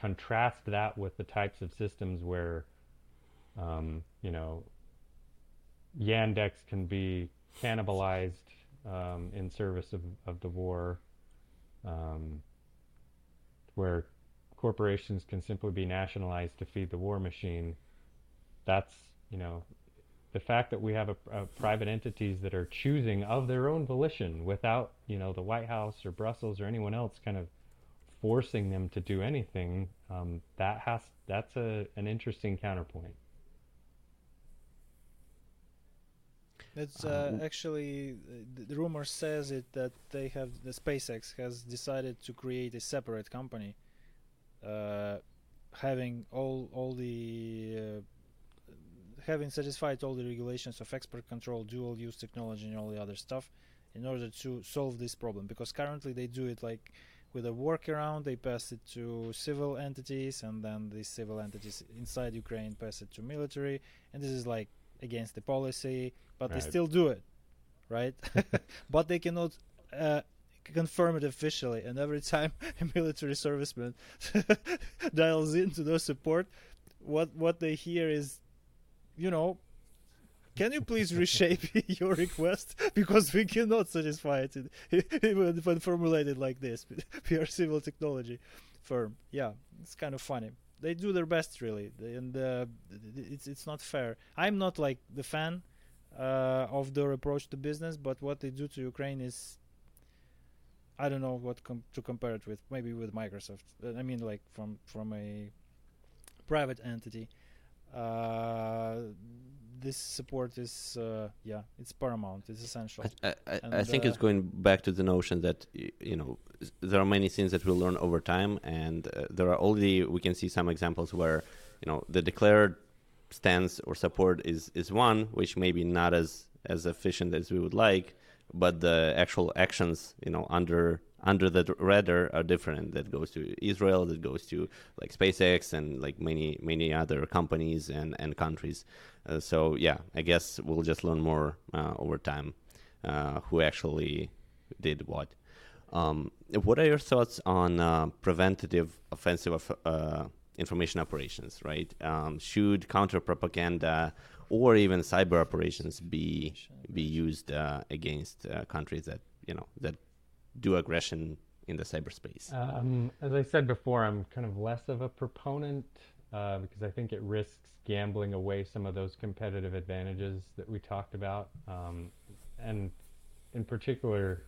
contrast that with the types of systems where, you know, Yandex can be cannibalized in service of the war, where corporations can simply be nationalized to feed the war machine. That's, you know, the fact that we have a private entities that are choosing of their own volition without, you know, the White House or Brussels or anyone else kind of forcing them to do anything, that's an interesting counterpoint. That's actually, the rumor says it that they have, the SpaceX has decided to create a separate company, having all the having satisfied all the regulations of export control, dual use technology, and all the other stuff, in order to solve this problem. Because currently they do it like with a workaround. They pass it to civil entities, and then these civil entities inside Ukraine pass it to military, and this is like against the policy, but right. They still do it, right? But they cannot confirm it officially, and every time a military serviceman dials into their support, what they hear is, you know, can you please reshape your request, because we cannot satisfy it even when formulated like this. We are a civil technology firm. Yeah, it's kind of funny. They do their best, really, and it's not fair. I'm not like the fan of their approach to business, but what they do to Ukraine is, I don't know what to compare it with. Maybe with Microsoft. I mean, like from a private entity. This support is it's paramount. It's essential. I think it's going back to the notion that, you know, there are many things that we'll learn over time, and there are already, we can see some examples where, you know, the declared stance or support is one which maybe not as efficient as we would like, but the actual actions, you know, under the radar are different. That goes to Israel, that goes to like SpaceX and like many other companies and countries. So yeah, I guess we'll just learn more over time who actually did what. What are your thoughts on preventative offensive information operations, right? Should counter propaganda or even cyber operations be used against countries that, you know, that do aggression in the cyberspace? As I said before, I'm kind of less of a proponent because I think it risks gambling away some of those competitive advantages that we talked about. And in particular,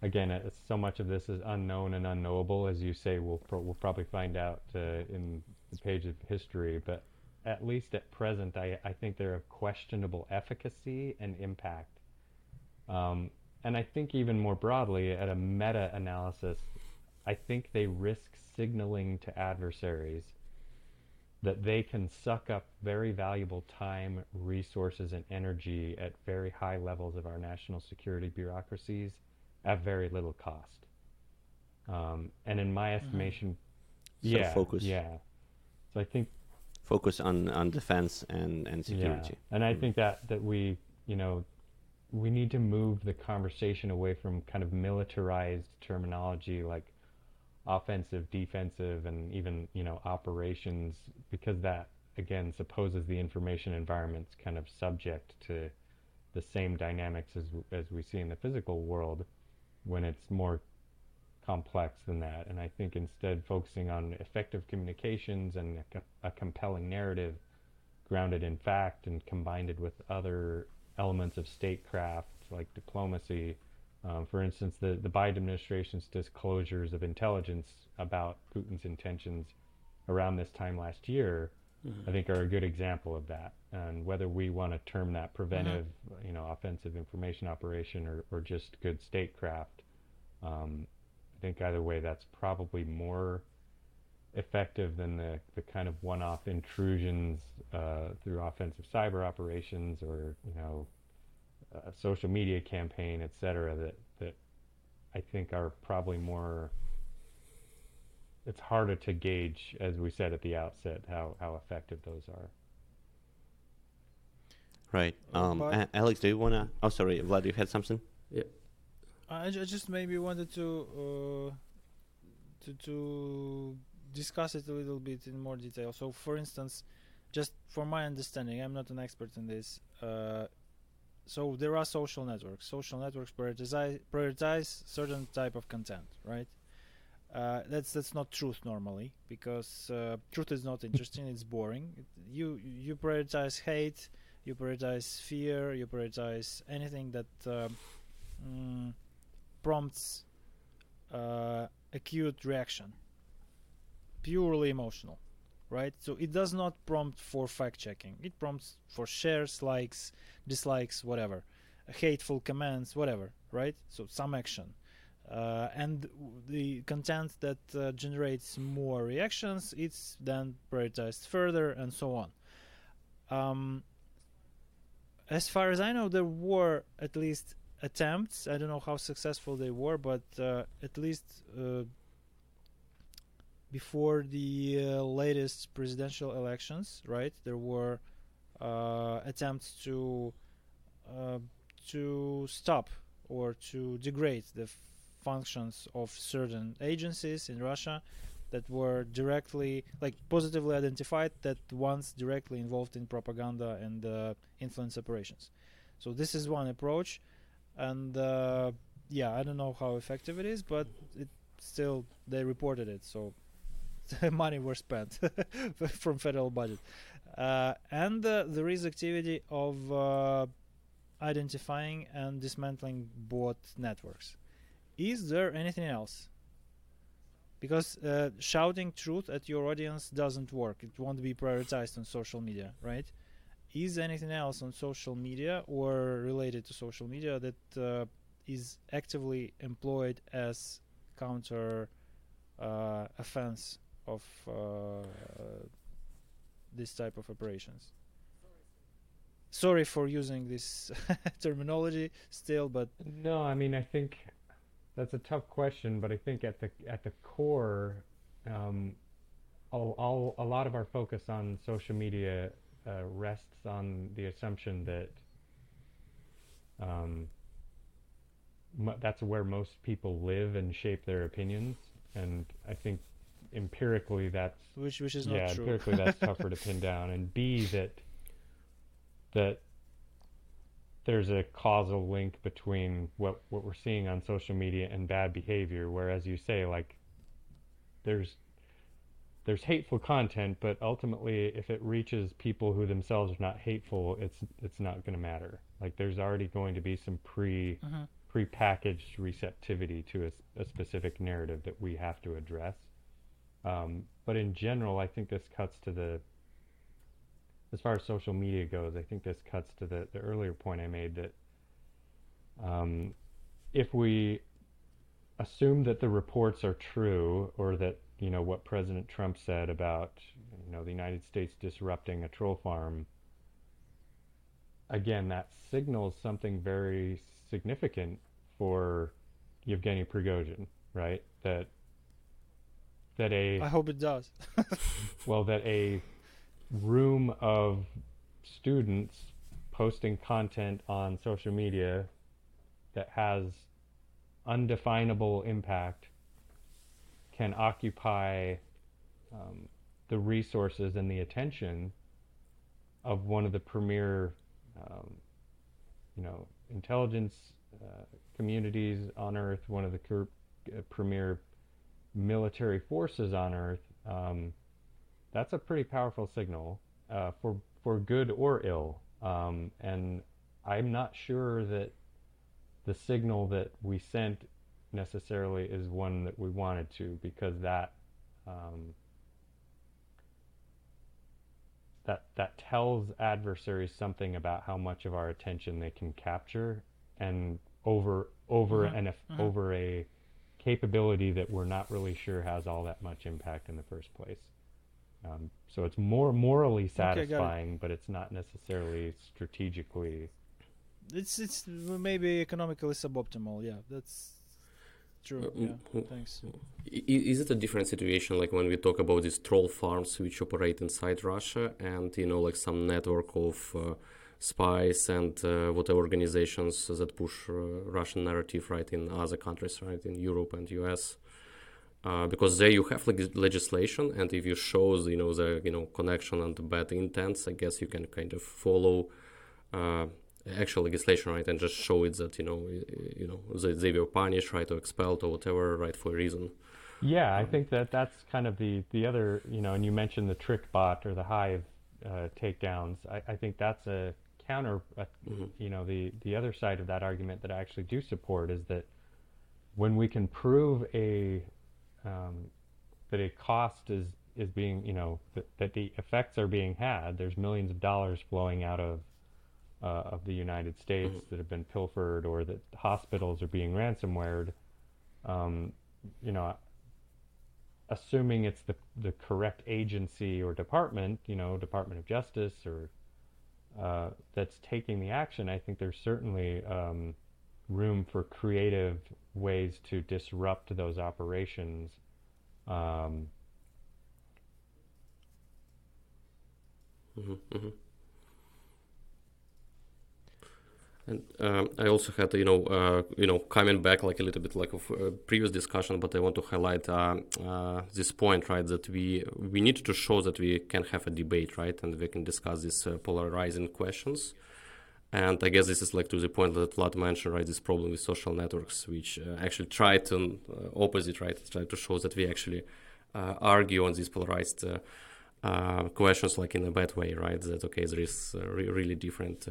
again, so much of this is unknown and unknowable. As you say, we'll probably find out in the page of history, but at least at present, I think they're of questionable efficacy and impact. And I think even more broadly, at a meta-analysis, I think they risk signaling to adversaries that they can suck up very valuable time, resources, and energy at very high levels of our national security bureaucracies at very little cost. And in my estimation, So I think focus on defense and security. Yeah. And I think that we, you know, we need to move the conversation away from kind of militarized terminology like offensive, defensive, and even, you know, operations, because that, again, supposes the information environment's kind of subject to the same dynamics as we see in the physical world, when it's more complex than that. And I think instead focusing on effective communications and a compelling narrative grounded in fact and combined with other elements of statecraft like diplomacy. For instance, the Biden administration's disclosures of intelligence about Putin's intentions around this time last year, I think, are a good example of that. And whether we want to term that preventive, you know, offensive information operation or just good statecraft, I think either way, that's probably more effective than the kind of one-off intrusions through offensive cyber operations or, you know, a social media campaign, et cetera, that I think are probably more, it's harder to gauge, as we said at the outset, how effective those are. Right. Alex, do you want to... Oh, sorry, Vlad, you had something? Yeah. I just maybe wanted to discuss it a little bit in more detail. So, for instance, just for my understanding, I'm not an expert in this. So there are social networks. Social networks prioritize certain type of content, right? That's not truth normally, because truth is not interesting. It's boring. You prioritize hate, you prioritize fear, you prioritize anything that prompts acute reaction, purely emotional, right? So it does not prompt for fact checking. It prompts for shares, likes, dislikes, whatever, hateful comments, whatever, right? So some action. And the content that generates more reactions, it's then prioritized further, and so on. As far as I know, there were at least attempts. I don't know how successful they were, but at least before the latest presidential elections, right? There were attempts to stop or to degrade the functions of certain agencies in Russia that were directly, like, positively identified that once directly involved in propaganda and influence operations. So this is one approach, and I don't know how effective it is, but it still, they reported it, so money were spent from federal budget. And there is activity of identifying and dismantling bot networks. Is there anything else? Because shouting truth at your audience doesn't work. It won't be prioritized on social media, right? Is anything else on social media or related to social media that is actively employed as counter offense of this type of operations? Sorry for using this terminology still, but... No, I mean, I think... That's a tough question, but I think at the core, a lot of our focus on social media rests on the assumption that that's where most people live and shape their opinions, and I think empirically that's which is not true. Empirically that's tougher to pin down, and B, that there's a causal link between what we're seeing on social media and bad behavior, whereas you say, like, there's hateful content, but ultimately if it reaches people who themselves are not hateful, it's not going to matter. Like, there's already going to be some pre-packaged receptivity to a specific narrative that we have to address. But in general, I think this cuts to as far as social media goes, I think this cuts to the earlier point I made that if we assume that the reports are true, or that, you know, what President Trump said about, you know, the United States disrupting a troll farm, again, that signals something very significant for Yevgeny Prigozhin, right? I hope it does. that a room of students posting content on social media that has undefinable impact can occupy the resources and the attention of one of the premier intelligence communities on Earth, one of the premier military forces on Earth. That's a pretty powerful signal for good or ill. And I'm not sure that the signal that we sent necessarily is one that we wanted to, because that tells adversaries something about how much of our attention they can capture, and over a capability that we're not really sure has all that much impact in the first place. So it's more morally satisfying, okay, but it's not necessarily strategically. It's maybe economically suboptimal. Yeah, that's true. Yeah, thanks. Is it a different situation, like when we talk about these troll farms which operate inside Russia, and, you know, like some network of spies and whatever organizations that push Russian narrative right in other countries, right, in Europe and US. Because there you have legislation, and if you show the connection and the bad intents, I guess you can kind of follow actual legislation, right, and just show it that they were punished, right, or expelled or whatever, right, for a reason. Yeah, I think that's kind of the other, and you mentioned the trick bot or the Hive takedowns. I think that's a counter, the other side of that argument that I actually do support is that when we can prove that a cost is being, that the effects are being had. There's millions of dollars flowing out of the United States that have been pilfered, or that hospitals are being ransomwared. Assuming it's the correct agency or department, Department of Justice, or that's taking the action. I think there's certainly room for creative ways to disrupt those operations. And I also had, coming back like a little bit like of previous discussion, but I want to highlight this point, right, that we need to show that we can have a debate, right, and we can discuss these polarizing questions. And I guess this is like to the point that Vlad mentioned, right, this problem with social networks, which actually try to opposite, right, try to show that we actually argue on these polarized questions like in a bad way, right, that, okay, there is really different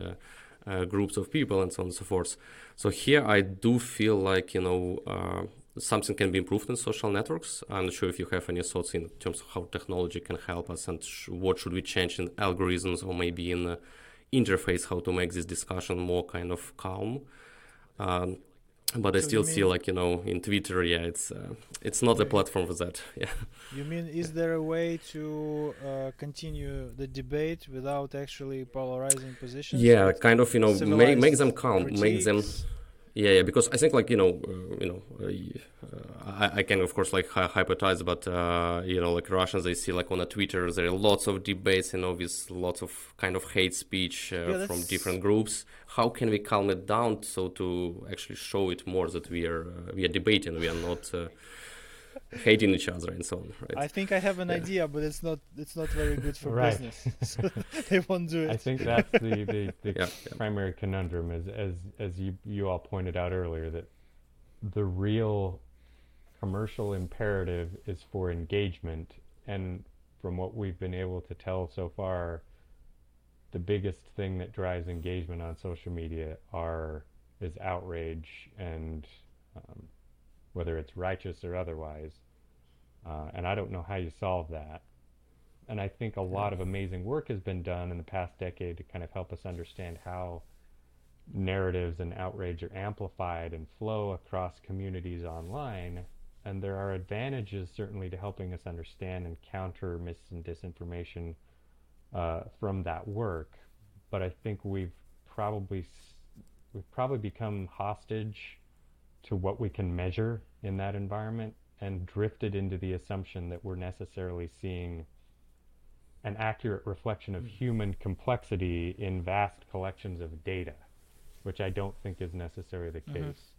groups of people and so on and so forth. So here I do feel like, something can be improved in social networks. I'm not sure if you have any thoughts in terms of how technology can help us and what should we change in algorithms or maybe in interface, how to make this discussion more kind of calm. But so I still see like, in Twitter, yeah, it's not a platform for that. Yeah. You mean, is there a way to continue the debate without actually polarizing positions? Yeah, kind of, make them calm, critiques? Make them... Yeah, because I think like, I can of course like hypothesize, but, like Russians, they see like on a Twitter, there are lots of debates, with lots of kind of hate speech from different groups. How can we calm it down so to actually show it more that we are debating, we are not hating each other and so on, right? I think I have an idea, but it's not very good for business. So they won't do it. I think that's the primary conundrum is, as you all pointed out earlier, that the real commercial imperative is for engagement. And from what we've been able to tell so far, the biggest thing that drives engagement on social media is outrage and whether it's righteous or otherwise. And I don't know how you solve that. And I think a lot of amazing work has been done in the past decade to kind of help us understand how narratives and outrage are amplified and flow across communities online. And there are advantages certainly to helping us understand and counter mis and disinformation from that work. But I think we've probably become hostage to what we can measure in that environment and drifted into the assumption that we're necessarily seeing an accurate reflection of human complexity in vast collections of data, which I don't think is necessarily the case.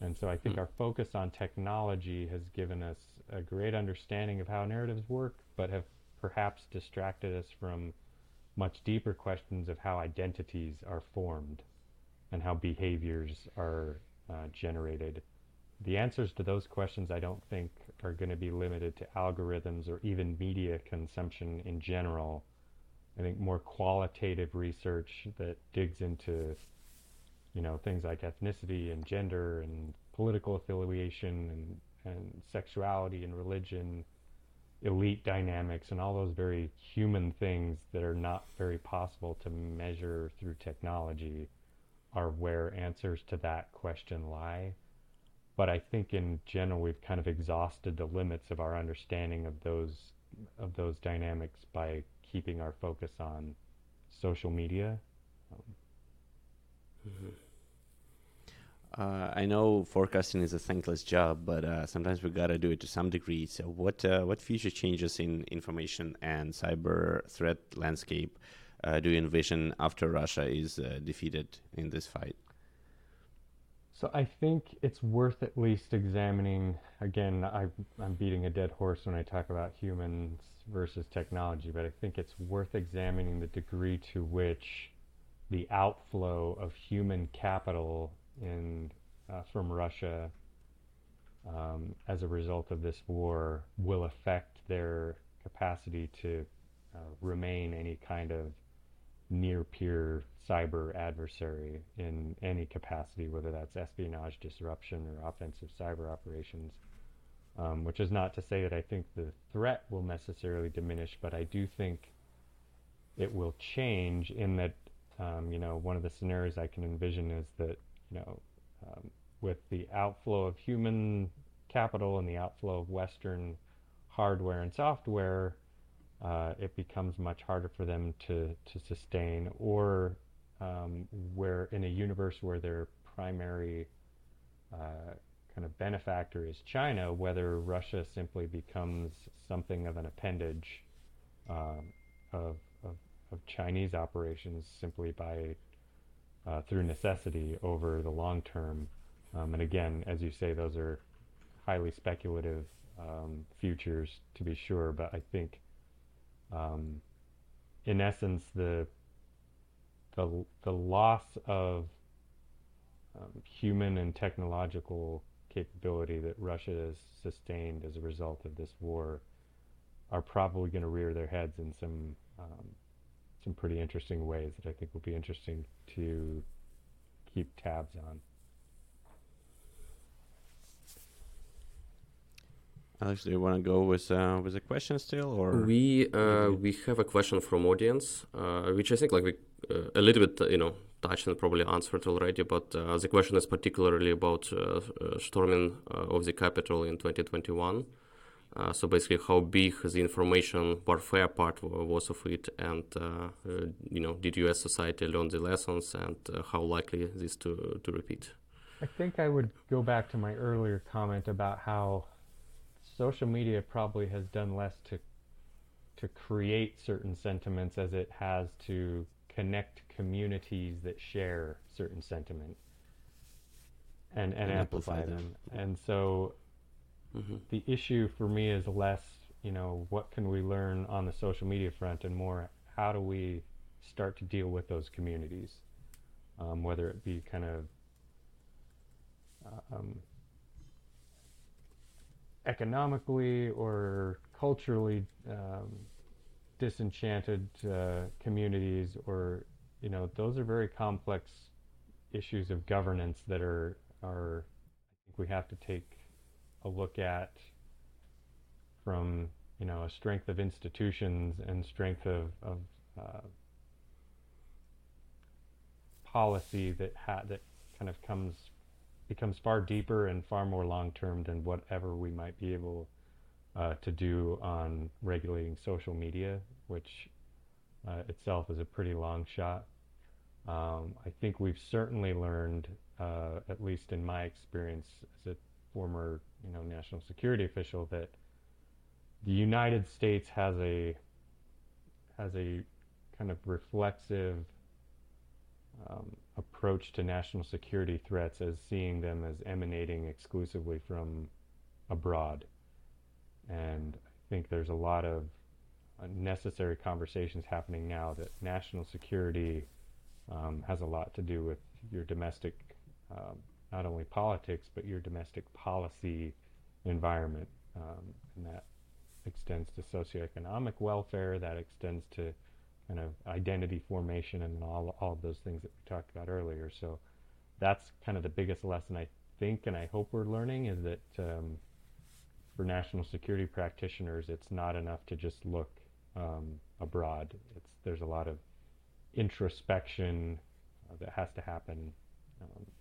And so I think our focus on technology has given us a great understanding of how narratives work, but have perhaps distracted us from much deeper questions of how identities are formed and how behaviors are generated. The answers to those questions I don't think are going to be limited to algorithms or even media consumption in general. I think more qualitative research that digs into things like ethnicity and gender and political affiliation and sexuality and religion, elite dynamics, and all those very human things that are not very possible to measure through technology are where answers to that question lie. But I think in general, we've kind of exhausted the limits of our understanding of those dynamics by keeping our focus on social media. I know forecasting is a thankless job, but sometimes we gotta do it to some degree. So what future changes in information and cyber threat landscape do you envision after Russia is defeated in this fight? So I think it's worth at least examining, again, I'm beating a dead horse when I talk about humans versus technology, but I think it's worth examining the degree to which the outflow of human capital from Russia as a result of this war will affect their capacity to remain any kind of near-peer cyber adversary in any capacity, whether that's espionage, disruption, or offensive cyber operations, which is not to say that I think the threat will necessarily diminish, but I do think it will change in that, one of the scenarios I can envision is that, with the outflow of human capital and the outflow of Western hardware and software, it becomes much harder for them to sustain, or where in a universe where their primary kind of benefactor is China, whether Russia simply becomes something of an appendage of Chinese operations simply by through necessity over the long term. And again, as you say, those are highly speculative futures to be sure, but I think in essence, the loss of human and technological capability that Russia has sustained as a result of this war are probably going to rear their heads in some pretty interesting ways that I think will be interesting to keep tabs on. Alex, do you want to go with a question still, or we have a question from audience, which I think like we a little bit touched and probably answered already. But the question is particularly about storming of the Capitol in 2021. So basically, how big the information warfare part was of it, and did U.S. society learn the lessons, and how likely is this to repeat? I think I would go back to my earlier comment about how social media probably has done less to create certain sentiments as it has to connect communities that share certain sentiment and amplify them. And so the issue for me is less, what can we learn on the social media front, and more, how do we start to deal with those communities, whether it be kind of economically or culturally disenchanted communities, or those are very complex issues of governance that are I think we have to take a look at from a strength of institutions and strength of policy that kind of becomes far deeper and far more long-term than whatever we might be able to do on regulating social media, which itself is a pretty long shot. I think we've certainly learned, at least in my experience as a former national security official, that the United States has a kind of reflexive approach to national security threats, as seeing them as emanating exclusively from abroad. And I think there's a lot of necessary conversations happening now that national security has a lot to do with your domestic, not only politics, but your domestic policy environment. And that extends to socioeconomic welfare, that extends to kind of identity formation and all of those things that we talked about earlier. So that's kind of the biggest lesson I think, and I hope we're learning, is that for national security practitioners, it's not enough to just look abroad. There's a lot of introspection that has to happen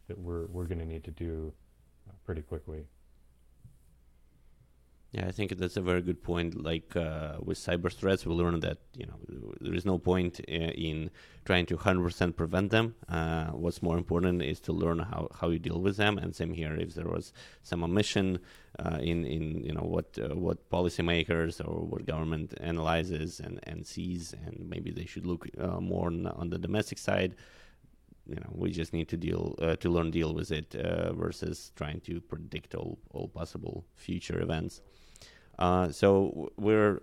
that we're going to need to do pretty quickly. Yeah, I think that's a very good point. Like with cyber threats, we learned that there is no point in trying to 100% prevent them. What's more important is to learn how you deal with them. And same here, if there was some omission in what policymakers or what government analyzes and sees, and maybe they should look more on the domestic side. We just need to learn to deal with it versus trying to predict all possible future events. So we're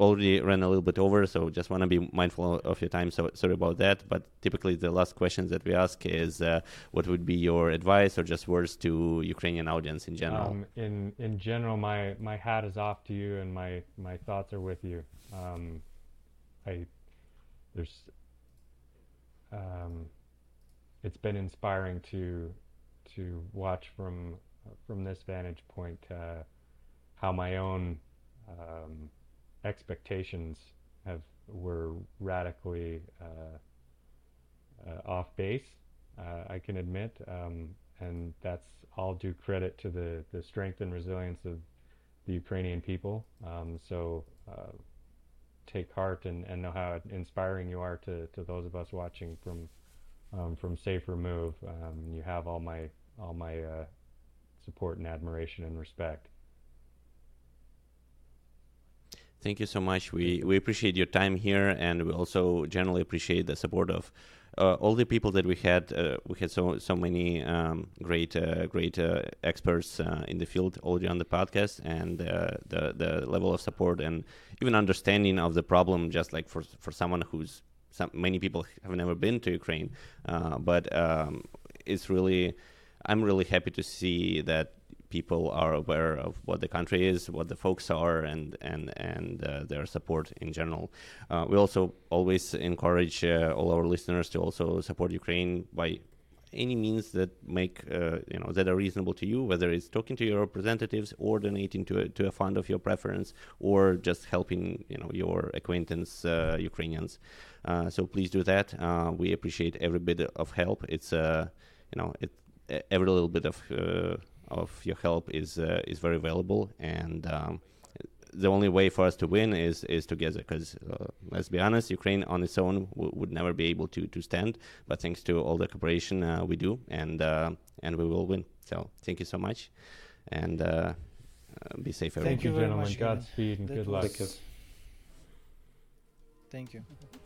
already ran a little bit over, so just want to be mindful of your time. So sorry about that. But typically the last questions that we ask is what would be your advice or just words to Ukrainian audience in general? In general, my hat is off to you, and my thoughts are with you. It's been inspiring to watch from this vantage point how my own expectations were radically off base. I can admit, and that's all due credit to the strength and resilience of the Ukrainian people. So take heart and know how inspiring you are to those of us watching from safe remove. You have all my support and admiration and respect. Thank you so much. We appreciate your time here, and we also generally appreciate the support of all the people that we had. We had so many great experts in the field already on the podcast, and the level of support and even understanding of the problem, just like for someone many people have never been to Ukraine, but I'm really happy to see that people are aware of what the country is, what the folks are, and their support in general. We also always encourage all our listeners to also support Ukraine by any means that that are reasonable to you, whether it's talking to your representatives or donating to a fund of your preference, or just helping your acquaintance Ukrainians. So please do that. We appreciate every bit of help. It's every little bit of your help is very valuable, and the only way for us to win is together, because let's be honest, Ukraine on its own would never be able to stand, but thanks to all the cooperation we do, and we will win. So thank you so much, and be safe, everyone. Thank you, gentlemen. Godspeed and good luck. Thank you.